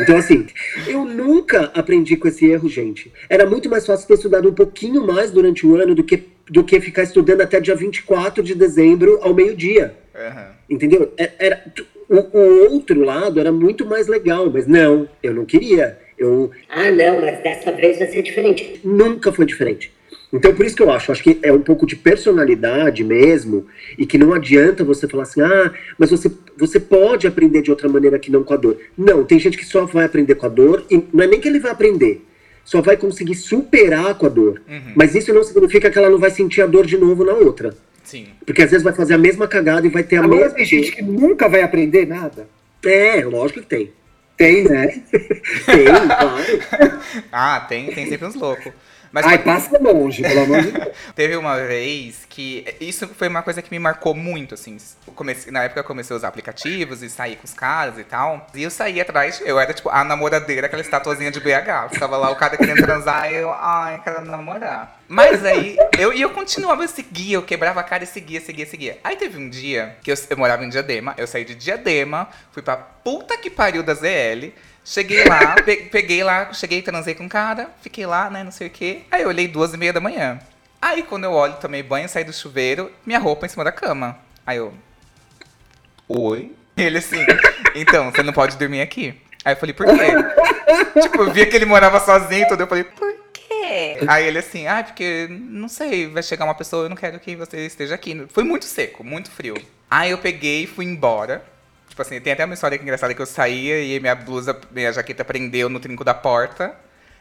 Então, assim, eu nunca aprendi com esse erro, gente. Era muito mais fácil ter estudado um pouquinho mais durante o ano do que, do que ficar estudando até dia vinte e quatro de dezembro ao meio-dia. Uhum. Entendeu? Era, era, o, o outro lado era muito mais legal, mas não, eu não queria. Eu, ah, não, mas dessa vez vai ser diferente. Nunca foi diferente. Então, por isso que eu acho, acho que é um pouco de personalidade mesmo, e que não adianta você falar assim, ah, mas você, você pode aprender de outra maneira que não com a dor. Não, tem gente que só vai aprender com a dor, e não é nem que ele vai aprender, só vai conseguir superar com a dor. Uhum. Mas isso não significa que ela não vai sentir a dor de novo na outra. Sim. Porque às vezes vai fazer a mesma cagada e vai ter a, a mesma... Tem gente que nunca vai aprender nada. É, lógico que tem. Tem, né? Tem, claro. Ah, tem, tem sempre uns loucos. Mas ai, pra... passa longe, pelo amor de Deus. Teve uma vez que... Isso foi uma coisa que me marcou muito, assim. Comecei... Na época eu comecei a usar aplicativos e sair com os caras e tal. E eu saí atrás... Eu era, tipo, a namoradeira, aquela estatuazinha de B H. Ficava lá, o cara querendo transar e eu... Ai, quero namorar. Mas aí... E eu, eu continuava, eu seguia, eu quebrava a cara e seguia, seguia, seguia. Aí teve um dia que eu, eu morava em Diadema. Eu saí de Diadema, fui pra puta que pariu da Z L... Cheguei lá, pe- peguei lá, cheguei, transei com um cara, fiquei lá, né, não sei o quê. Aí eu olhei duas e meia da manhã. Aí quando eu olho, tomei banho, saí do chuveiro, minha roupa em cima da cama. Aí eu... Oi? Ele assim, então, você não pode dormir aqui. Aí eu falei, por quê? Tipo, eu via que ele morava sozinho e tudo, eu falei, por quê? Aí ele assim, ah, porque, não sei, vai chegar uma pessoa, eu não quero que você esteja aqui. Foi muito seco, muito frio. Aí eu peguei e fui embora. Tipo assim, tem até uma história engraçada que eu saía e minha blusa, minha jaqueta prendeu no trinco da porta.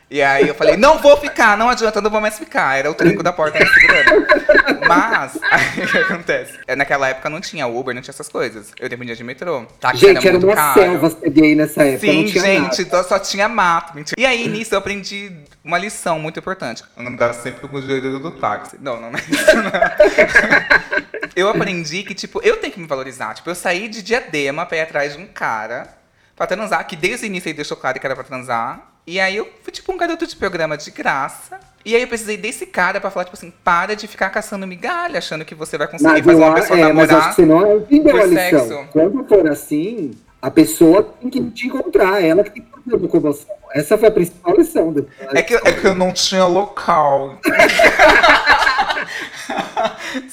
E aí eu falei, não vou ficar, não adianta, não vou mais ficar. Era o tranco da porta me segurando. Mas, aí o que acontece? Naquela época não tinha Uber, não tinha essas coisas. Eu dependia de metrô. Táxi gente, era, era uma selva ser gay nessa época. Sim, não tinha gente, nada. Só tinha mato. Mentira. E aí, nisso, eu aprendi uma lição muito importante. Andar sempre com o joelho do táxi. Não, não é isso, não. Eu aprendi que, tipo, eu tenho que me valorizar. Tipo, eu saí de Diadema pra ir atrás de um cara pra transar, que desde o início ele deixou claro que era pra transar. E aí eu fui tipo um garoto de programa de graça. E aí eu precisei desse cara pra falar, tipo assim, para de ficar caçando migalha, achando que você vai conseguir mas fazer uma pessoa é, namorar. Mas acho que você não entendeu a lição. Sexo. Quando for assim, a pessoa tem que te encontrar, ela que tem que fazer uma conversa. Essa foi a principal lição. Da... É, que, é que eu não tinha local.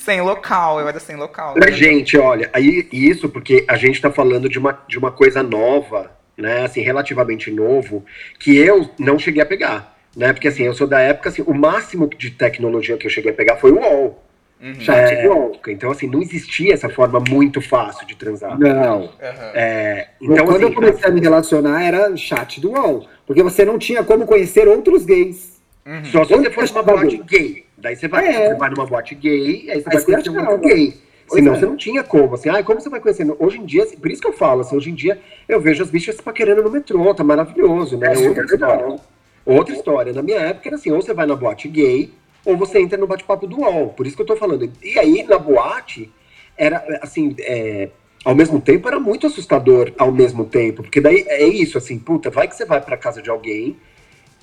Sem local, eu era sem local. Né? Gente, olha, aí, isso porque a gente tá falando de uma, de uma coisa nova, né, assim, relativamente novo, que eu não cheguei a pegar, né, porque assim, eu sou da época, assim, o máximo de tecnologia que eu cheguei a pegar foi o U O L, uhum. Já tive U O L, então assim, não existia essa forma muito fácil de transar. Não. Uhum. É, então, quando assim, eu comecei a me relacionar, era chat do U O L, porque você não tinha como conhecer outros gays. Uhum. Só se você fosse uma boate gay, daí você vai, é. você vai numa boate gay, aí você aí vai conhecer um outro gay. Senão é. você não tinha como, assim, ah, como você vai conhecendo? Hoje em dia, por isso que eu falo, assim, hoje em dia eu vejo as bichas paquerando no metrô, tá maravilhoso, né? É outra história. Legal. Outra história. Na minha época era assim, ou você vai na boate gay, ou você entra no bate-papo do U O L, por isso que eu tô falando. E aí, na boate, era, assim, é, ao mesmo tempo, era muito assustador, ao mesmo tempo, porque daí é isso, assim, puta, vai que você vai pra casa de alguém,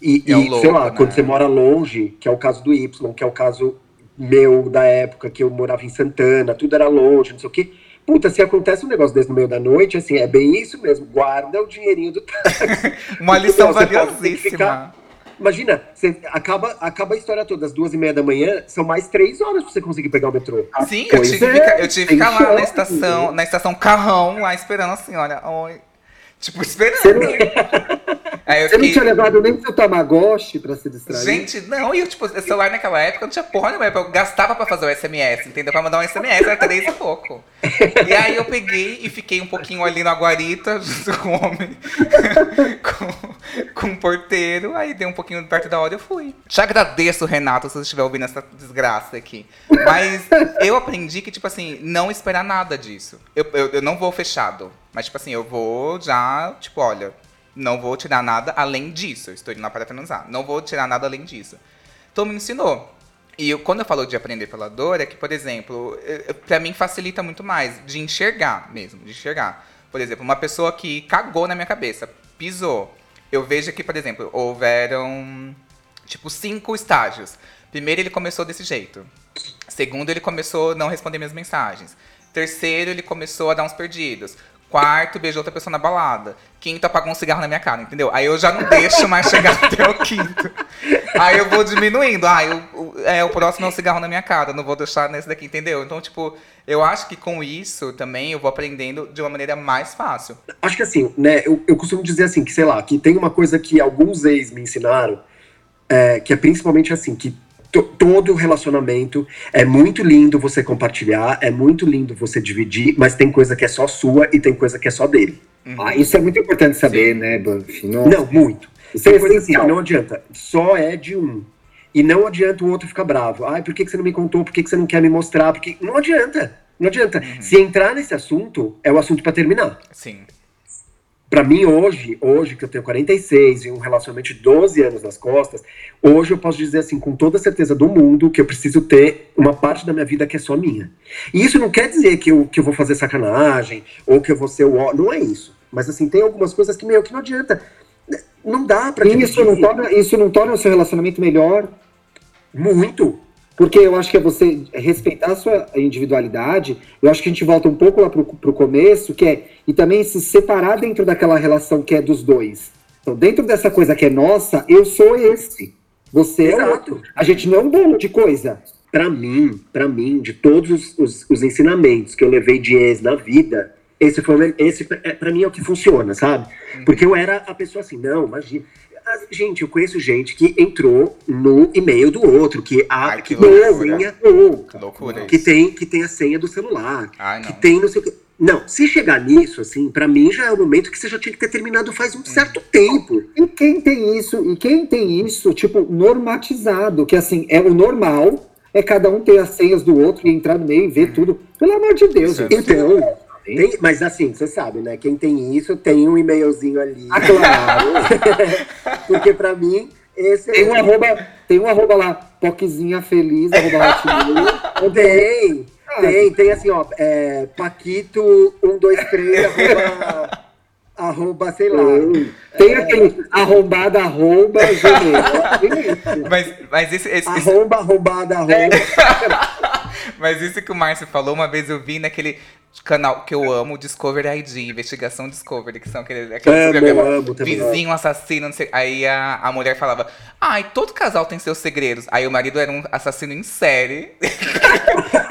e, e, e louco, sei lá, né? Quando você mora longe, que é o caso do Y, que é o caso... meu, da época que eu morava em Santana, tudo era longe, não sei o quê. Puta, se acontece um negócio desse no meio da noite, assim, é bem isso mesmo, guarda o dinheirinho do táxi. Uma lição valiosíssima. Imagina, você acaba, acaba a história toda, às duas e meia da manhã, são mais três horas pra você conseguir pegar o metrô. Sim, eu tive, é, fica, eu tive que ficar lá na estação, na estação Carrão, lá esperando assim, olha, oi. Tipo, esperando. Aí eu fiquei... não tinha levado nem seu Tamagotchi pra se distrair? Gente, não. E eu, tipo, o celular naquela época não tinha porra nenhuma. Eu gastava pra fazer o S M S, entendeu? Pra mandar um S M S, era três e pouco. E aí eu peguei e fiquei um pouquinho ali na guarita, junto com o homem, com, com o porteiro. Aí deu um pouquinho perto da hora e eu fui. Te agradeço, Renato, se você estiver ouvindo essa desgraça aqui. Mas eu aprendi que, tipo assim, não esperar nada disso. Eu, eu, eu não vou fechado. Mas, tipo assim, eu vou já, tipo, olha... não vou tirar nada além disso. Eu estou indo lá para transar. Não vou tirar nada além disso. Então me ensinou. E eu, quando eu falo de aprender pela dor, é que, por exemplo, para mim facilita muito mais de enxergar mesmo, de enxergar. Por exemplo, uma pessoa que cagou na minha cabeça, pisou. Eu vejo que, por exemplo, houveram, tipo, cinco estágios. Primeiro, ele começou desse jeito. Segundo, ele começou a não responder minhas mensagens. Terceiro, ele começou a dar uns perdidos. Quarto, beijou outra pessoa na balada. Quinto, apagou um cigarro na minha cara, entendeu? Aí eu já não deixo mais chegar até o quinto. Aí eu vou diminuindo. Ah, eu, eu, é, o próximo é um cigarro na minha cara. Não vou deixar nesse daqui, entendeu? Então, tipo, eu acho que com isso também eu vou aprendendo de uma maneira mais fácil. Acho que assim, né? Eu, eu costumo dizer assim, que sei lá, que tem uma coisa que alguns ex me ensinaram, é, que é principalmente assim, que T- todo relacionamento é muito lindo você compartilhar, é muito lindo você dividir, mas tem coisa que é só sua e tem coisa que é só dele. Uhum. Ah, isso é muito importante saber, sim, né, Banfi? Não, muito. Isso tem é coisa assim, não adianta, só é de um. E não adianta o outro ficar bravo. Ai, por que, que você não me contou? Por que, que você não quer me mostrar? Porque... Não adianta, não adianta. Uhum. Se entrar nesse assunto, é o assunto pra terminar. Sim. Pra mim, hoje, hoje que eu tenho quarenta e seis e um relacionamento de doze anos nas costas, hoje eu posso dizer assim, com toda a certeza do mundo, que eu preciso ter uma parte da minha vida que é só minha. E isso não quer dizer que eu, que eu vou fazer sacanagem, ou que eu vou ser o... Não é isso. Mas assim, tem algumas coisas que meio que não adianta. Não dá pra... Isso não torna, isso não torna o seu relacionamento melhor? Muito. Porque eu acho que é você respeitar a sua individualidade, eu acho que a gente volta um pouco lá pro, pro começo, que é, e também se separar dentro daquela relação que é dos dois. Então, dentro dessa coisa que é nossa, eu sou esse, você Exato. É o outro. A gente não é um dono de coisa. Pra mim, pra mim, de todos os, os, os ensinamentos que eu levei de ex na vida, esse, foi, esse pra mim é o que funciona, sabe? Porque eu era a pessoa assim, não, imagina... Gente, eu conheço gente que entrou no e-mail do outro, que a Ai, que, que, loucura. Tem a senha, louca, que, tem, que tem a senha do celular, Ai, que tem não sei o que. Não, se chegar nisso, assim, pra mim já é o momento que você já tinha que ter terminado faz um certo tempo. E quem tem isso, e quem tem isso, tipo, normatizado, que assim, é o normal, é cada um ter as senhas do outro e entrar no meio e ver tudo. Pelo amor de Deus. Certo. Então, tem, mas assim, você sabe, né, quem tem isso tem um e-mailzinho ali. Ah, claro. Porque pra mim, esse tem é... Um arroba, tem um arroba lá, poquezinha feliz, arroba latinho. Tem... Tem, tem assim, ó, é, Paquito um dois três, arroba, arroba, sei lá. Tem aquele arrombada, arroba, gmail. Mas, mas esse, esse, arromba, arrombada, arroba. É. Mas isso que o Márcio falou, uma vez eu vi naquele canal que eu amo, Discovery I D, Investigação Discovery, que são aqueles, aqueles é, programas, eu amo, vizinho, assassino, não sei. Aí a, a mulher falava, ai, todo casal tem seus segredos. Aí o marido era um assassino em série.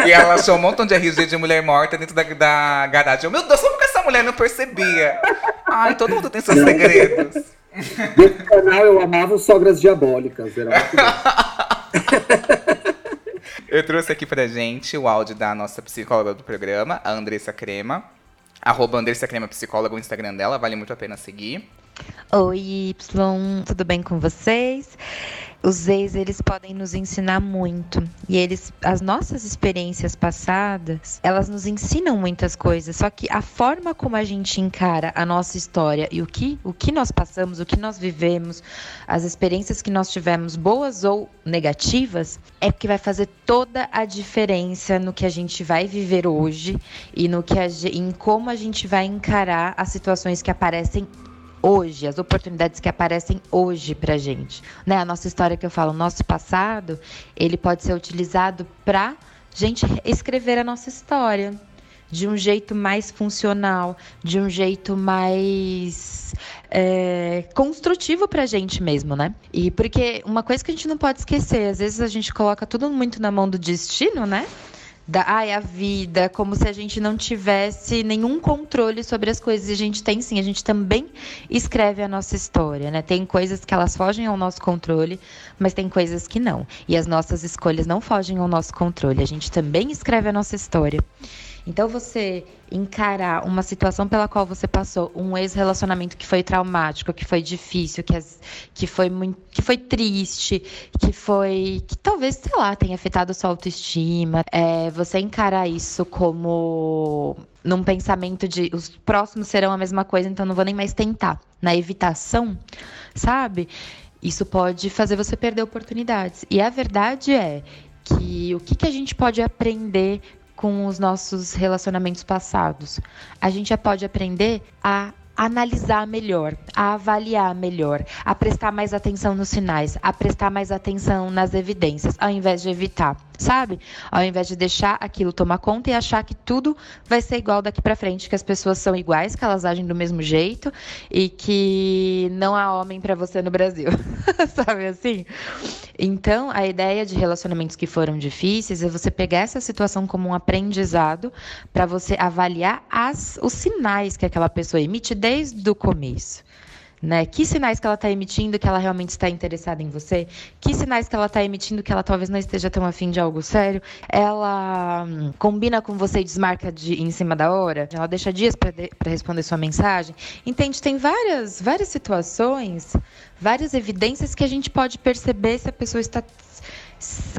E ela achou um montão de R G de mulher morta dentro da, da garagem. Eu, meu Deus, como que essa mulher não percebia? Ai, todo mundo tem seus segredos. Desse canal eu amava os Sogras Diabólicas, era muito bom. Eu trouxe aqui pra gente o áudio da nossa psicóloga do programa, a Andressa Crema. Arroba Andressa Crema Psicóloga, o Instagram dela, vale muito a pena seguir. Oi, Y, tudo bem com vocês? Os ex, eles podem nos ensinar muito. E eles, as nossas experiências passadas, elas nos ensinam muitas coisas. Só que a forma como a gente encara a nossa história e o que, o que nós passamos, o que nós vivemos, as experiências que nós tivemos, boas ou negativas, é que vai fazer toda a diferença no que a gente vai viver hoje e no que a, em como a gente vai encarar as situações que aparecem hoje, as oportunidades que aparecem hoje pra gente, né? A nossa história que eu falo, o nosso passado, ele pode ser utilizado pra gente escrever a nossa história de um jeito mais funcional, de um jeito mais é, construtivo pra gente mesmo, né? E porque uma coisa que a gente não pode esquecer, às vezes a gente coloca tudo muito na mão do destino, né? Da, ai, a vida, como se a gente não tivesse nenhum controle sobre as coisas. E a gente tem sim, a gente também escreve a nossa história, né? Tem coisas que elas fogem ao nosso controle, mas tem coisas que não. E as nossas escolhas não fogem ao nosso controle, a gente também escreve a nossa história. Então você encarar uma situação pela qual você passou, um ex-relacionamento que foi traumático, que foi difícil, que, as, que, foi, muito, que foi triste, que foi, que talvez, sei lá, tenha afetado a sua autoestima, é, você encarar isso como num pensamento de os próximos serão a mesma coisa, então não vou nem mais tentar, na evitação, sabe? Isso pode fazer você perder oportunidades. E a verdade é que o que, que a gente pode aprender com os nossos relacionamentos passados? A gente já pode aprender a analisar melhor, a avaliar melhor, a prestar mais atenção nos sinais, a prestar mais atenção nas evidências, ao invés de evitar, sabe? Ao invés de deixar aquilo tomar conta e achar que tudo vai ser igual daqui pra frente, que as pessoas são iguais, que elas agem do mesmo jeito e que não há homem pra você no Brasil, sabe assim? Então, a ideia de relacionamentos que foram difíceis é você pegar essa situação como um aprendizado pra você avaliar as, os sinais que aquela pessoa emite desde o começo, né? Que sinais que ela está emitindo que ela realmente está interessada em você? Que sinais que ela está emitindo que ela talvez não esteja tão afim de algo sério? Ela combina com você e desmarca de, em cima da hora? Ela deixa dias para de, para responder sua mensagem? Entende? Tem várias, várias situações, várias evidências que a gente pode perceber se a pessoa está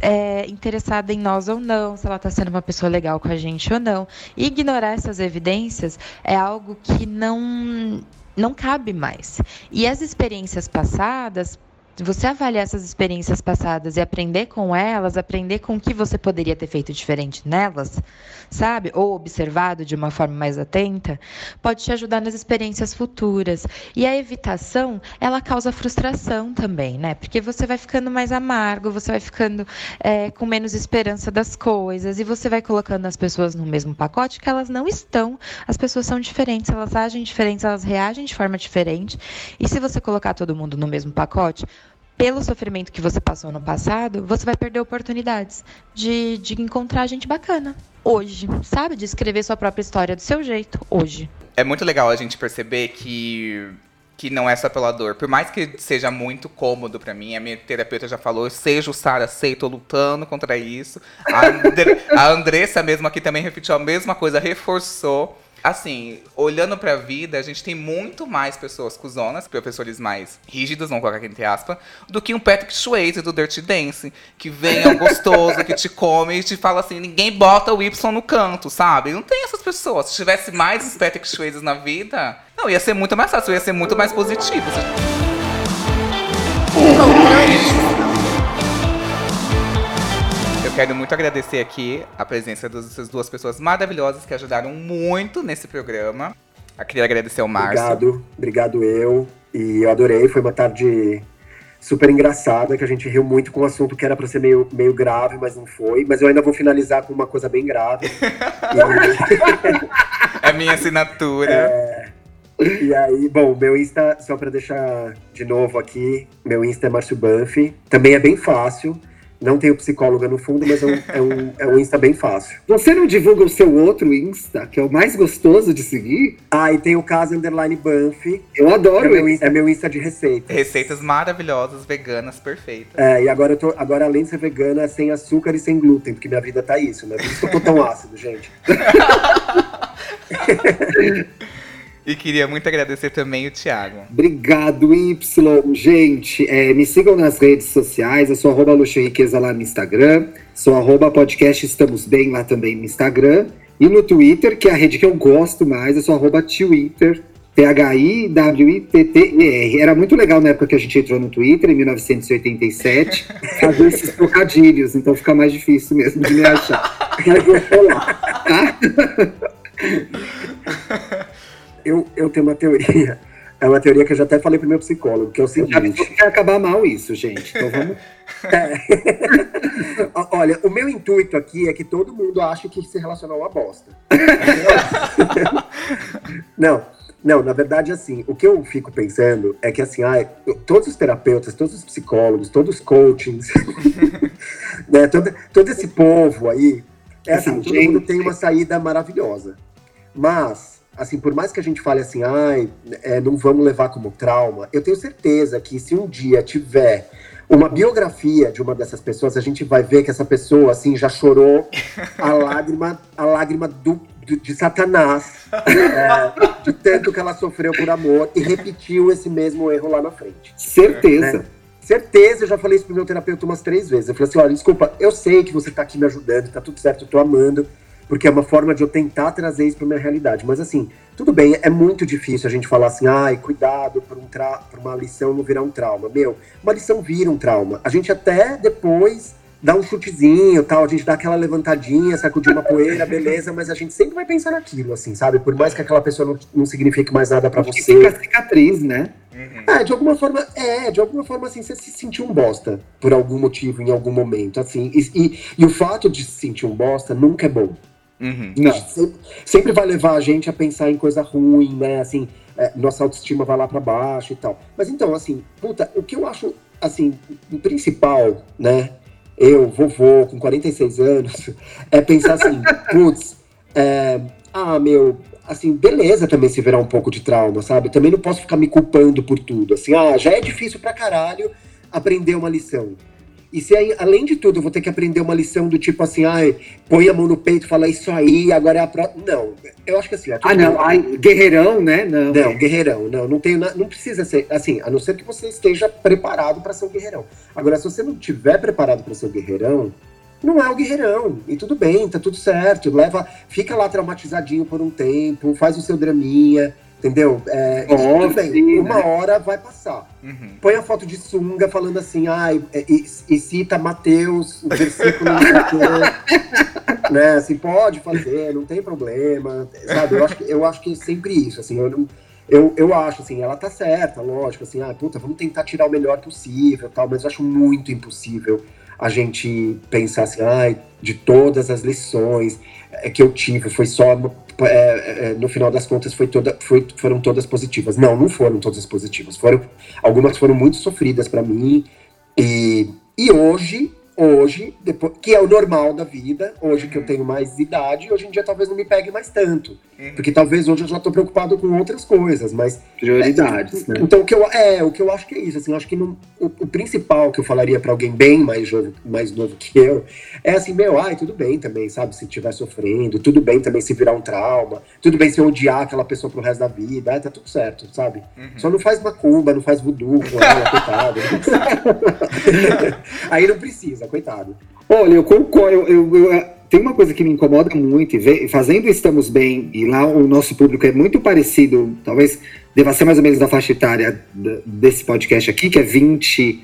É, interessada em nós ou não, se ela está sendo uma pessoa legal com a gente ou não. Ignorar essas evidências é algo que não, não cabe mais. E as experiências passadas, você avaliar essas experiências passadas e aprender com elas, aprender com o que você poderia ter feito diferente nelas, sabe? Ou observado de uma forma mais atenta, pode te ajudar nas experiências futuras. E a evitação, ela causa frustração também, né? Porque você vai ficando mais amargo, você vai ficando é, com menos esperança das coisas e você vai colocando as pessoas no mesmo pacote que elas não estão. As pessoas são diferentes, elas agem diferentes, elas reagem de forma diferente. E se você colocar todo mundo no mesmo pacote, pelo sofrimento que você passou no passado, você vai perder oportunidades de, de encontrar gente bacana hoje, sabe? De escrever sua própria história do seu jeito hoje. É muito legal a gente perceber que, que não é só pela dor. Por mais que seja muito cômodo pra mim, a minha terapeuta já falou, eu sei, Jussara, sei, tô lutando contra isso. A, Andr- a Andressa mesmo aqui também repetiu a mesma coisa, reforçou. Assim, olhando pra vida, a gente tem muito mais pessoas cuzonas, professores mais rígidos, vamos colocar aqui entre aspas, do que um Patrick Swayze do Dirty Dancing, que vem, é um gostoso, que te come e te fala assim, ninguém bota o Y no canto, sabe? Não tem essas pessoas. Se tivesse mais os Patrick Swayze na vida, não, ia ser muito mais fácil, ia ser muito mais positivo. Quero muito agradecer aqui a presença dessas duas pessoas maravilhosas que ajudaram muito nesse programa. Eu queria agradecer ao Márcio. Obrigado, obrigado eu. E eu adorei, foi uma tarde super engraçada, que a gente riu muito com um assunto que era pra ser meio, meio grave, mas não foi. Mas eu ainda vou finalizar com uma coisa bem grave. E... é minha assinatura. É... E aí, bom, meu Insta, só pra deixar de novo aqui, meu Insta é Márcio Banfi. Também é bem fácil. Não tenho psicóloga no fundo, mas é um, é, um, é um Insta bem fácil. Você não divulga o seu outro Insta, que é o mais gostoso de seguir? Ah, e tem o caso underline Banfi. Eu adoro. É meu, é meu Insta de receitas. Receitas maravilhosas, veganas, perfeitas. É, e agora eu tô, agora além de ser vegana, é sem açúcar e sem glúten, porque minha vida tá isso, né? Por isso que eu tô tão ácido, gente. E queria muito agradecer também o Tiago. Obrigado, Y. Gente, é, me sigam nas redes sociais. Eu sou arroba Luxo e Riqueza lá no Instagram. Sou arroba podcast Estamos Bem lá também no Instagram. E no Twitter, que é a rede que eu gosto mais, eu sou arroba Twitter. T H I W I T T E R. Era muito legal na época que a gente entrou no Twitter, em mil novecentos e oitenta e sete, fazer esses trocadilhos. Então fica mais difícil mesmo de me achar. Eu vou falar, tá? Eu, eu tenho uma teoria, é uma teoria que eu já até falei pro meu psicólogo, que é o seguinte... Vai acabar mal isso, gente, então vamos... É. Olha, o meu intuito aqui é que todo mundo acha que se relacionar é uma bosta. Não, não, na verdade, assim, o que eu fico pensando é que, assim, ai, todos os terapeutas, todos os psicólogos, todos os coachings, né, todo, todo esse povo aí, é assim, todo mundo tem uma saída maravilhosa, mas... Assim, por mais que a gente fale assim, ai, é, não vamos levar como trauma, eu tenho certeza que se um dia tiver uma biografia de uma dessas pessoas, a gente vai ver que essa pessoa, assim, já chorou a lágrima, a lágrima do, do, de Satanás, é, de tanto que ela sofreu por amor e repetiu esse mesmo erro lá na frente. Certeza. Né? Certeza, eu já falei isso pro meu terapeuta umas três vezes. Eu falei assim, olha, desculpa, eu sei que você tá aqui me ajudando, tá tudo certo, eu tô amando. Porque é uma forma de eu tentar trazer isso para minha realidade. Mas assim, tudo bem, é muito difícil a gente falar assim, ai, cuidado para um tra- uma lição não virar um trauma. Meu, uma lição vira um trauma. A gente até depois dá um chutezinho, tal, a gente dá aquela levantadinha, sacudir uma poeira, beleza, mas a gente sempre vai pensar naquilo, assim, sabe? Por mais que aquela pessoa não, não signifique mais nada para você. Fica cicatriz, né? Uhum. É, de alguma forma, é, de alguma forma, assim, você se sentiu um bosta por algum motivo, em algum momento, assim. E, e, e o fato de se sentir um bosta nunca é bom. Uhum. Não. Sempre, sempre vai levar a gente a pensar em coisa ruim, né, assim, é, nossa autoestima vai lá pra baixo e tal. Mas então, assim, puta, o que eu acho, assim, principal, né, eu, vovô, com quarenta e seis anos, é pensar assim, putz, é, ah, meu, assim, beleza também se virar um pouco de trauma, sabe? Também não posso ficar me culpando por tudo, assim, ah, já é difícil pra caralho aprender uma lição. E se aí, além de tudo, eu vou ter que aprender uma lição do tipo assim, ai, põe a mão no peito, fala isso aí, agora é a próxima. Não, eu acho que assim... É ah, não, bem... ai, guerreirão, né? Não, não guerreirão, não, não tenho na... não precisa ser, assim, a não ser que você esteja preparado para ser um guerreirão. Agora, se você não estiver preparado para ser um guerreirão, não é o guerreirão, e tudo bem, tá tudo certo, leva, fica lá traumatizadinho por um tempo, faz o seu draminha... Entendeu? É, oh, tudo bem, sim, uma né? hora vai passar. Uhum. Põe a foto de sunga falando assim, ah, e, e, e cita Mateus, o versículo que, né? Assim, pode fazer, não tem problema, sabe? Eu acho que, eu acho que é sempre isso, assim, eu, eu, eu acho, assim, ela tá certa, lógico, assim, ah, puta, vamos tentar tirar o melhor possível, tal, mas eu acho muito impossível a gente pensar assim, ah, de todas as lições que eu tive, foi só... É, é, no final das contas foi toda, foi, foram todas positivas. Não, não foram todas positivas. Foram, algumas foram muito sofridas pra mim. E, e hoje, hoje depois, que é o normal da vida, hoje que eu tenho mais idade, hoje em dia talvez não me pegue mais tanto. Uhum. Porque talvez hoje eu já tô preocupado com outras coisas, mas... Prioridades, é, né? Então, o que, eu, é, o que eu acho que é isso, assim, eu acho que não, o, o principal que eu falaria pra alguém bem mais jovem, mais novo que eu, é assim, meu, ai, tudo bem também, sabe, se estiver sofrendo, tudo bem também se virar um trauma, tudo bem se eu odiar aquela pessoa pro resto da vida, ai, tá tudo certo, sabe? Uhum. Só não faz macumba, não faz voodoo, coitado. Aí não precisa, coitado. Olha, eu concordo, eu... eu, eu tem uma coisa que me incomoda muito, e fazendo Estamos Bem, e lá o nosso público é muito parecido, talvez deva ser mais ou menos da faixa etária desse podcast aqui, que é vinte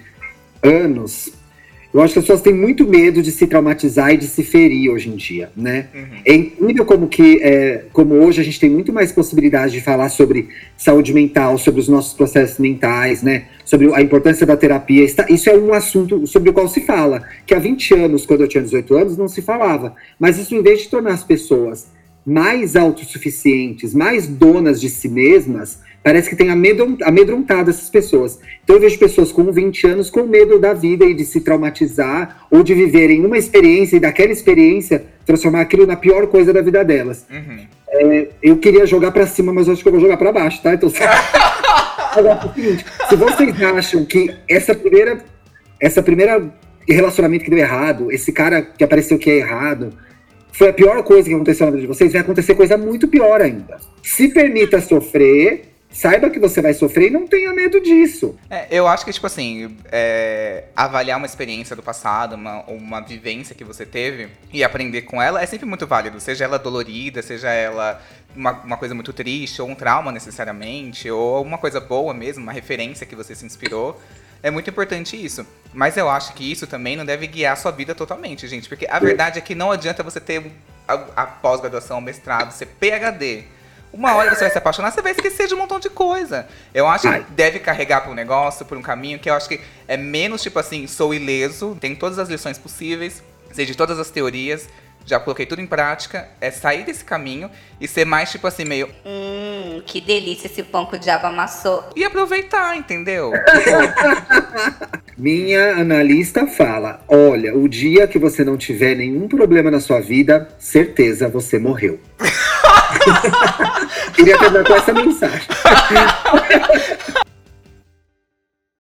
anos, eu acho que as pessoas têm muito medo de se traumatizar e de se ferir hoje em dia, né? Uhum. É incrível como, que, é, como hoje a gente tem muito mais possibilidade de falar sobre saúde mental, sobre os nossos processos mentais, né? Sobre a importância da terapia. Isso é um assunto sobre o qual se fala, que há vinte anos, quando eu tinha dezoito anos, não se falava. Mas isso, em vez de tornar as pessoas mais autossuficientes, mais donas de si mesmas, parece que tem amedrontado essas pessoas. Então eu vejo pessoas com vinte anos com medo da vida e de se traumatizar, ou de viverem uma experiência e daquela experiência transformar aquilo na pior coisa da vida delas. Uhum. É, eu queria jogar pra cima, mas acho que eu vou jogar pra baixo, tá? Então, agora, se vocês acham que essa primeira, essa primeira relacionamento que deu errado, esse cara que apareceu que é errado, foi a pior coisa que aconteceu na vida de vocês, vai acontecer coisa muito pior ainda. Se permita sofrer, saiba que você vai sofrer e não tenha medo disso. É, eu acho que, tipo assim, é, avaliar uma experiência do passado, uma, uma vivência que você teve e aprender com ela é sempre muito válido. Seja ela dolorida, seja ela uma, uma coisa muito triste, ou um trauma necessariamente, ou uma coisa boa mesmo, uma referência que você se inspirou. É muito importante isso. Mas eu acho que isso também não deve guiar a sua vida totalmente, gente. Porque a verdade é que não adianta você ter a, a pós-graduação, o mestrado, ser P H D. Uma hora você vai se apaixonar, você vai esquecer de um montão de coisa. Eu acho que deve carregar para um negócio, por um caminho, que eu acho que é menos tipo assim, sou ileso, tenho todas as lições possíveis, sei de todas as teorias, já coloquei tudo em prática, é sair desse caminho e ser mais, tipo assim, meio... Hum, que delícia esse pão que o diabo amassou. E aproveitar, entendeu? Minha analista fala, olha, o dia que você não tiver nenhum problema na sua vida, certeza, você morreu. Queria terminar com essa mensagem.